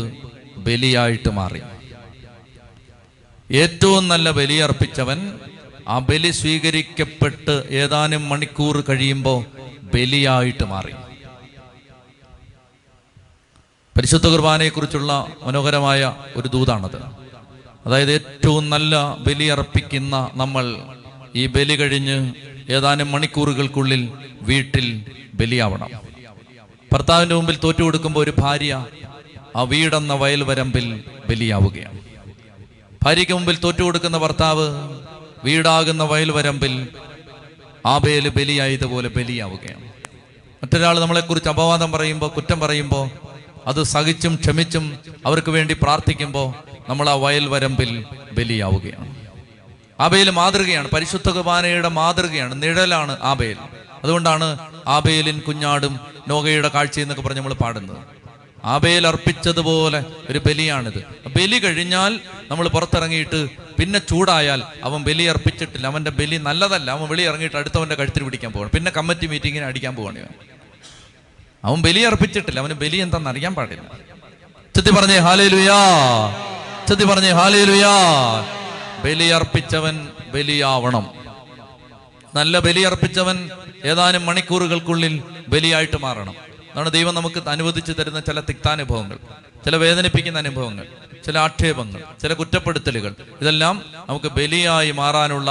ബലിയായിട്ട് മാറി. ഏറ്റവും നല്ല ബലി അർപ്പിച്ചവൻ ആ ബലി സ്വീകരിക്കപ്പെട്ട് ഏതാനും മണിക്കൂർ കഴിയുമ്പോൾ ബലിയായിട്ട് മാറി. പരിശുദ്ധ കുർബാനയെക്കുറിച്ചുള്ള മനോഹരമായ ഒരു ദൂതാണത്. അതായത് ഏറ്റവും നല്ല ബലി അർപ്പിക്കുന്ന നമ്മൾ ഈ ബലി കഴിഞ്ഞ് ഏതാനും മണിക്കൂറുകൾക്കുള്ളിൽ വീട്ടിൽ ബലിയാവണം. ഭർത്താവിൻ്റെ മുമ്പിൽ തോറ്റുകൊടുക്കുമ്പോൾ ഒരു ഭാര്യ ആ വീടെന്ന വയൽ വരമ്പിൽ ബലിയാവുകയാണ്. ഭാര്യയ്ക്ക് മുമ്പിൽ തോറ്റുകൊടുക്കുന്ന ഭർത്താവ് വീടാകുന്ന വയൽ വരമ്പിൽ ആബേൽ ബലിയായതുപോലെ ബലിയാവുകയാണ്. മറ്റൊരാൾ നമ്മളെക്കുറിച്ച് അപവാദം പറയുമ്പോൾ, കുറ്റം പറയുമ്പോൾ, അത് സഹിച്ചും ക്ഷമിച്ചും അവർക്ക് വേണ്ടി പ്രാർത്ഥിക്കുമ്പോൾ നമ്മൾ ആ വയൽ വരമ്പിൽ ബലിയാവുകയാണ്. ആബേൽ മാതൃകയാണ്, പരിശുദ്ധ കുർബാനയുടെ മാതൃകയാണ്, നിഴലാണ് ആബേൽ. അതുകൊണ്ടാണ് ആബേലിൻ കുഞ്ഞാടും നോഗയുടെ കാഴ്ചയും എന്നൊക്കെ പറഞ്ഞ് നമ്മൾ പാടുന്നത്. ആബേൽ അർപ്പിച്ചതുപോലെ ഒരു ബലിയാണിത്. ബലി കഴിഞ്ഞാൽ നമ്മൾ പുറത്തിറങ്ങിയിട്ട് പിന്നെ ചൂടായാൽ അവൻ ബലി അർപ്പിച്ചിട്ടില്ല, അവൻ്റെ ബലി നല്ലതല്ല, അവൻ വെളി ഇറങ്ങിയിട്ട് അടുത്തവൻ്റെ കഴുത്തിൽ പിടിക്കാൻ പോകണം, പിന്നെ കമ്മിറ്റി മീറ്റിങ്ങിന് അടിക്കാൻ പോകണേ. അവൻ ബലി അർപ്പിച്ചിട്ടില്ല, അവന് ബലി എന്താണെന്ന് അറിയാൻ പാടില്ല. ചെത്തി പറഞ്ഞേ ഹല്ലേലൂയാ, ചെത്തി പറഞ്ഞേ ഹല്ലേലൂയാ. ബലി അർപ്പിച്ചവൻ ബലിയാവണം. നല്ല ബലി അർപ്പിച്ചവൻ ഏതാനും മണിക്കൂറുകൾക്കുള്ളിൽ ബലിയായിട്ട് മാറണം. അതാണ് ദൈവം നമുക്ക് അനുവദിച്ചു തരുന്ന ചില തിക്താനുഭവങ്ങൾ, ചില വേദനിപ്പിക്കുന്ന അനുഭവങ്ങൾ, ചില ആക്ഷേപങ്ങൾ, ചില കുറ്റപ്പെടുത്തലുകൾ. ഇതെല്ലാം നമുക്ക് ബലിയായി മാറാനുള്ള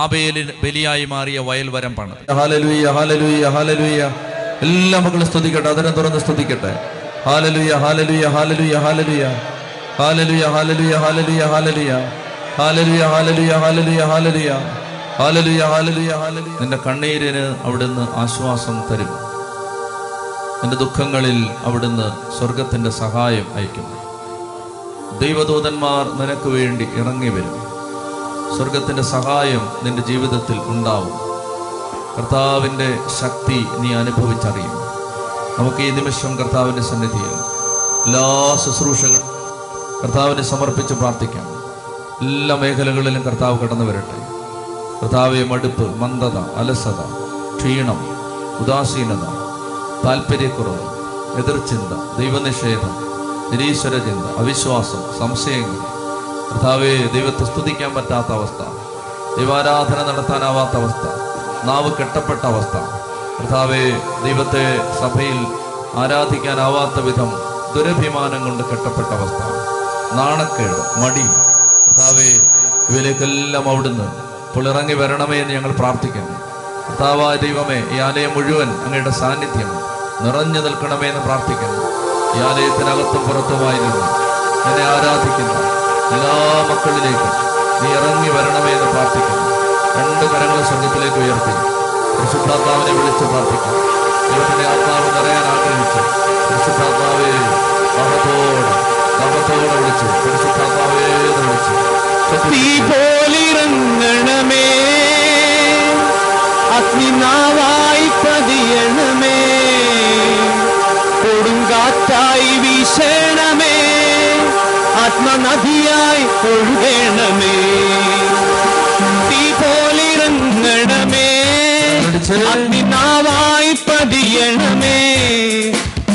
ആബേലിൽ ബലിയായി മാറിയ വയൽ വരമ്പാണ്. Hallelujah, hallelujah, hallelujah. എല്ലാ മക്കളും സ്തുതിക്കട്ടെ, അതിനെ തുറന്ന് സ്തുതിക്കട്ടെ. Hallelujah, hallelujah, hallelujah, hallelujah, hallelujah, hallelujah, hallelujah, hallelujah, hallelujah, hallelujah, hallelujah, hallelujah, hallelujah, hallelujah, hallelujah. നിന്റെ കണ്ണീരിന് അവിടുന്ന് ആശ്വാസം തരും. നിന്റെ ദുഃഖങ്ങളിൽ അവിടുന്ന് സ്വർഗത്തിന്റെ സഹായം അയക്കും. ദൈവദൂതന്മാർ നിനക്ക് വേണ്ടി ഇറങ്ങി വരും. സ്വർഗത്തിന്റെ സഹായം നിന്റെ ജീവിതത്തിൽ ഉണ്ടാവും. കർത്താവിൻ്റെ ശക്തി നീ അനുഭവിച്ചറിയും. നമുക്ക് ഈ നിമിഷം കർത്താവിൻ്റെ സന്നിധിയിൽ എല്ലാ ശുശ്രൂഷകളും കർത്താവിനെ സമർപ്പിച്ച് പ്രാർത്ഥിക്കാം. എല്ലാ മേഖലകളിലും കർത്താവ് കടന്നു വരട്ടെ. കർത്താവെ, മടുപ്പ്, മന്ദത, അലസത, ക്ഷീണം, ഉദാസീനത, താല്പര്യക്കുറവ്, എതിർചിന്ത, ദൈവനിഷേധം, നിരീശ്വര ചിന്ത, അവിശ്വാസം, സംശയങ്ങൾ, കർത്താവെ ദൈവത്തെ സ്തുതിക്കാൻ പറ്റാത്ത അവസ്ഥ, ദൈവാരാധന നടത്താനാവാത്ത അവസ്ഥ, നാവ് കെട്ടപ്പെട്ട അവസ്ഥ, കർത്താവെ ദൈവത്തെ സഭയിൽ ആരാധിക്കാനാവാത്ത വിധം ദുരഭിമാനം കൊണ്ട് കെട്ടപ്പെട്ട അവസ്ഥ, നാണക്കേട്, മടി, കർത്താവെ ഇവയിലേക്കെല്ലാം അവിടുന്ന് ഇപ്പോൾ ഇറങ്ങി വരണമേ എന്ന് ഞങ്ങൾ പ്രാർത്ഥിക്കുന്നു. കർത്താവായ ദൈവമേ, ഈ ആലയം മുഴുവൻ അങ്ങയുടെ സാന്നിധ്യം നിറഞ്ഞു നിൽക്കണമേ എന്ന് പ്രാർത്ഥിക്കുന്നു. ഈ ആലയത്തിനകത്തും പുറത്തുമായിരുന്നു എന്നെ ആരാധിക്കുന്നു എല്ലാ മക്കളിലേക്കും നീ ഇറങ്ങി വരണമേ എന്ന് പ്രാർത്ഥിക്കുന്നു. രണ്ട് കരങ്ങൾ സ്വർഗത്തിലേക്ക് ഉയർത്തി പരിശുദ്ധാത്മാവിനെ വിളിച്ച് പ്രാർത്ഥിക്കും. ദൈവത്തിൻ്റെ ആത്മാവ് നിറയാൻ ആഗ്രഹിച്ചു പരിശുദ്ധാത്മാവേ മഹത്തോടെ മഹത്തോടെ വിളിച്ചു പരിശുദ്ധാത്മാവേ വിളിച്ചു നീ പോലിറങ്ങണമേ, അഗ്നിനാവായി പതിയണമേ, കൊടുങ്കാറ്റായി വീശണമേ, ആത്മനദിയായി ഒഴുകണമേ, പോലിറങ്ങണമേ, അഗ്നിനാവായി പതിയണമേ,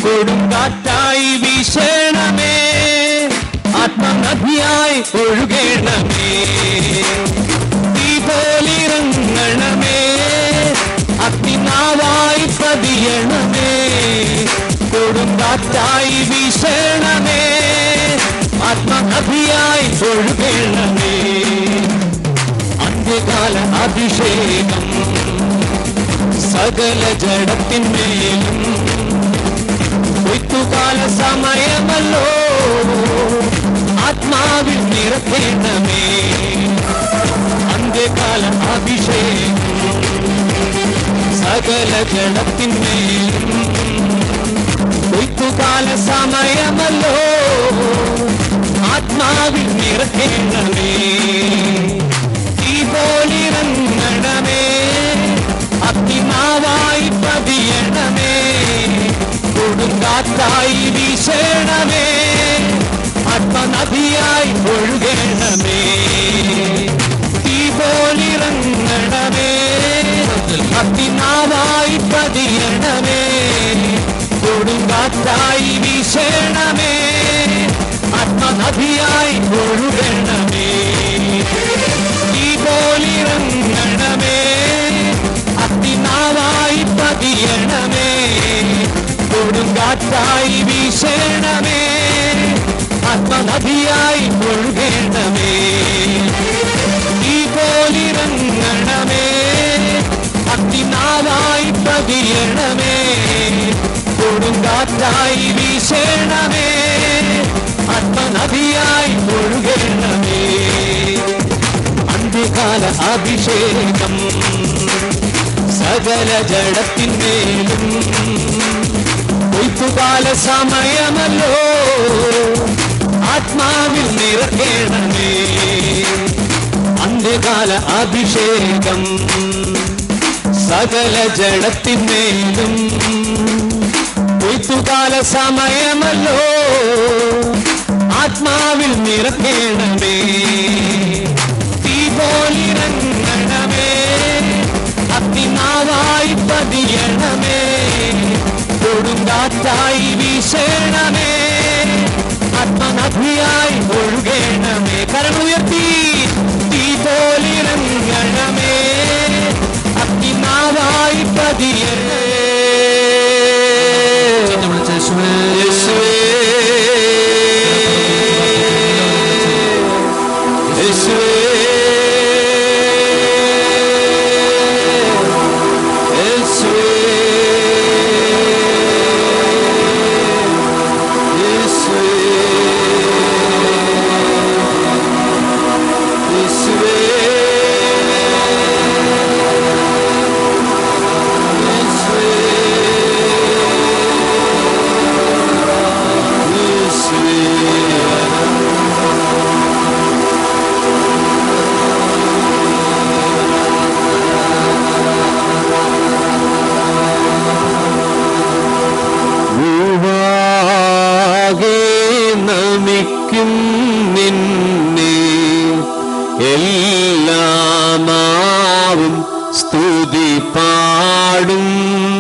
കൊടുങ്കാറ്റായി വീശണമേ, ആത്മനദിയായി ഒഴുകണമേ, തീ പോലിറങ്ങണമേ, അഗ്നിനാവായി പതിയണമേ, കൊടുങ്കാറ്റായി വീശണമേ, ആത്മനദിയായി ഒഴുകണമേ, കാല അഭിഷേകം സകല ജഡത്തിന്മേലും ഋതുകാല സമയമല്ലോ, ആത്മാവിൽ നിറയ്ക്കണമേ അന്ത്യകാല അഭിഷേകം. സകല ഗണത്തിന്മേലും ഋതുകാല സമയമല്ലോ, ആത്മാവിൽ നിറയ്ക്കണമേ. തീപോലിറങ്ങണമേ, അഗ്നിമാവായി പതിയണമേ, കൊടുങ്കാറ്റായി വീശണമേ, ആത്മനദിയായി ഒഴുകണമേ. തീപോലിറങ്ങണമേ, അഗ്നിമാവായി പതിയണമേ, കൊടുങ്കാറ്റായി വീശണമേ, ആത്മനദിയായി ഒഴുകണമേ. തീപോലിറങ്ങണമേ, അഗ്നിനാവായി പതിയണമേ, കൊടുങ്കാറ്റായി വീശണമേ, ആത്മനദിയായി ഒഴുകണമേ. തീപോലിറങ്ങണമേ, അഗ്നിനാവായി പതിയണമേ, കൊടുങ്കാറ്റായി വീശണമേ, ആത്മനദിയായി ഒഴുകണമേ. അന്ത്യകാല അഭിഷേകം സകല ജഡത്തിന്മേലും, കൊയ്ത്തുകാല സമയമല്ലോ, ആത്മാവിൽ നിറയ്ക്കണമേ. അന്ത്യകാല അഭിഷേകം സകല ജഡത്തിന്മേലും, കൊയ്ത്തുകാല സമയമല്ലോ, ആത്മാവിൽ നിറയ്ക്കണമേ. തീപോലിറങ്ങണമേ, അഗ്നിനാവായി പതിയണമേ, കൊടുങ്കാറ്റായി വീശണമേ, ആത്മനദിയായി ഒഴുകണമേ. കരങ്ങളുയർത്തി തീപോലിറങ്ങണമേ, അഗ്നിനാവായി പതിയണമേ.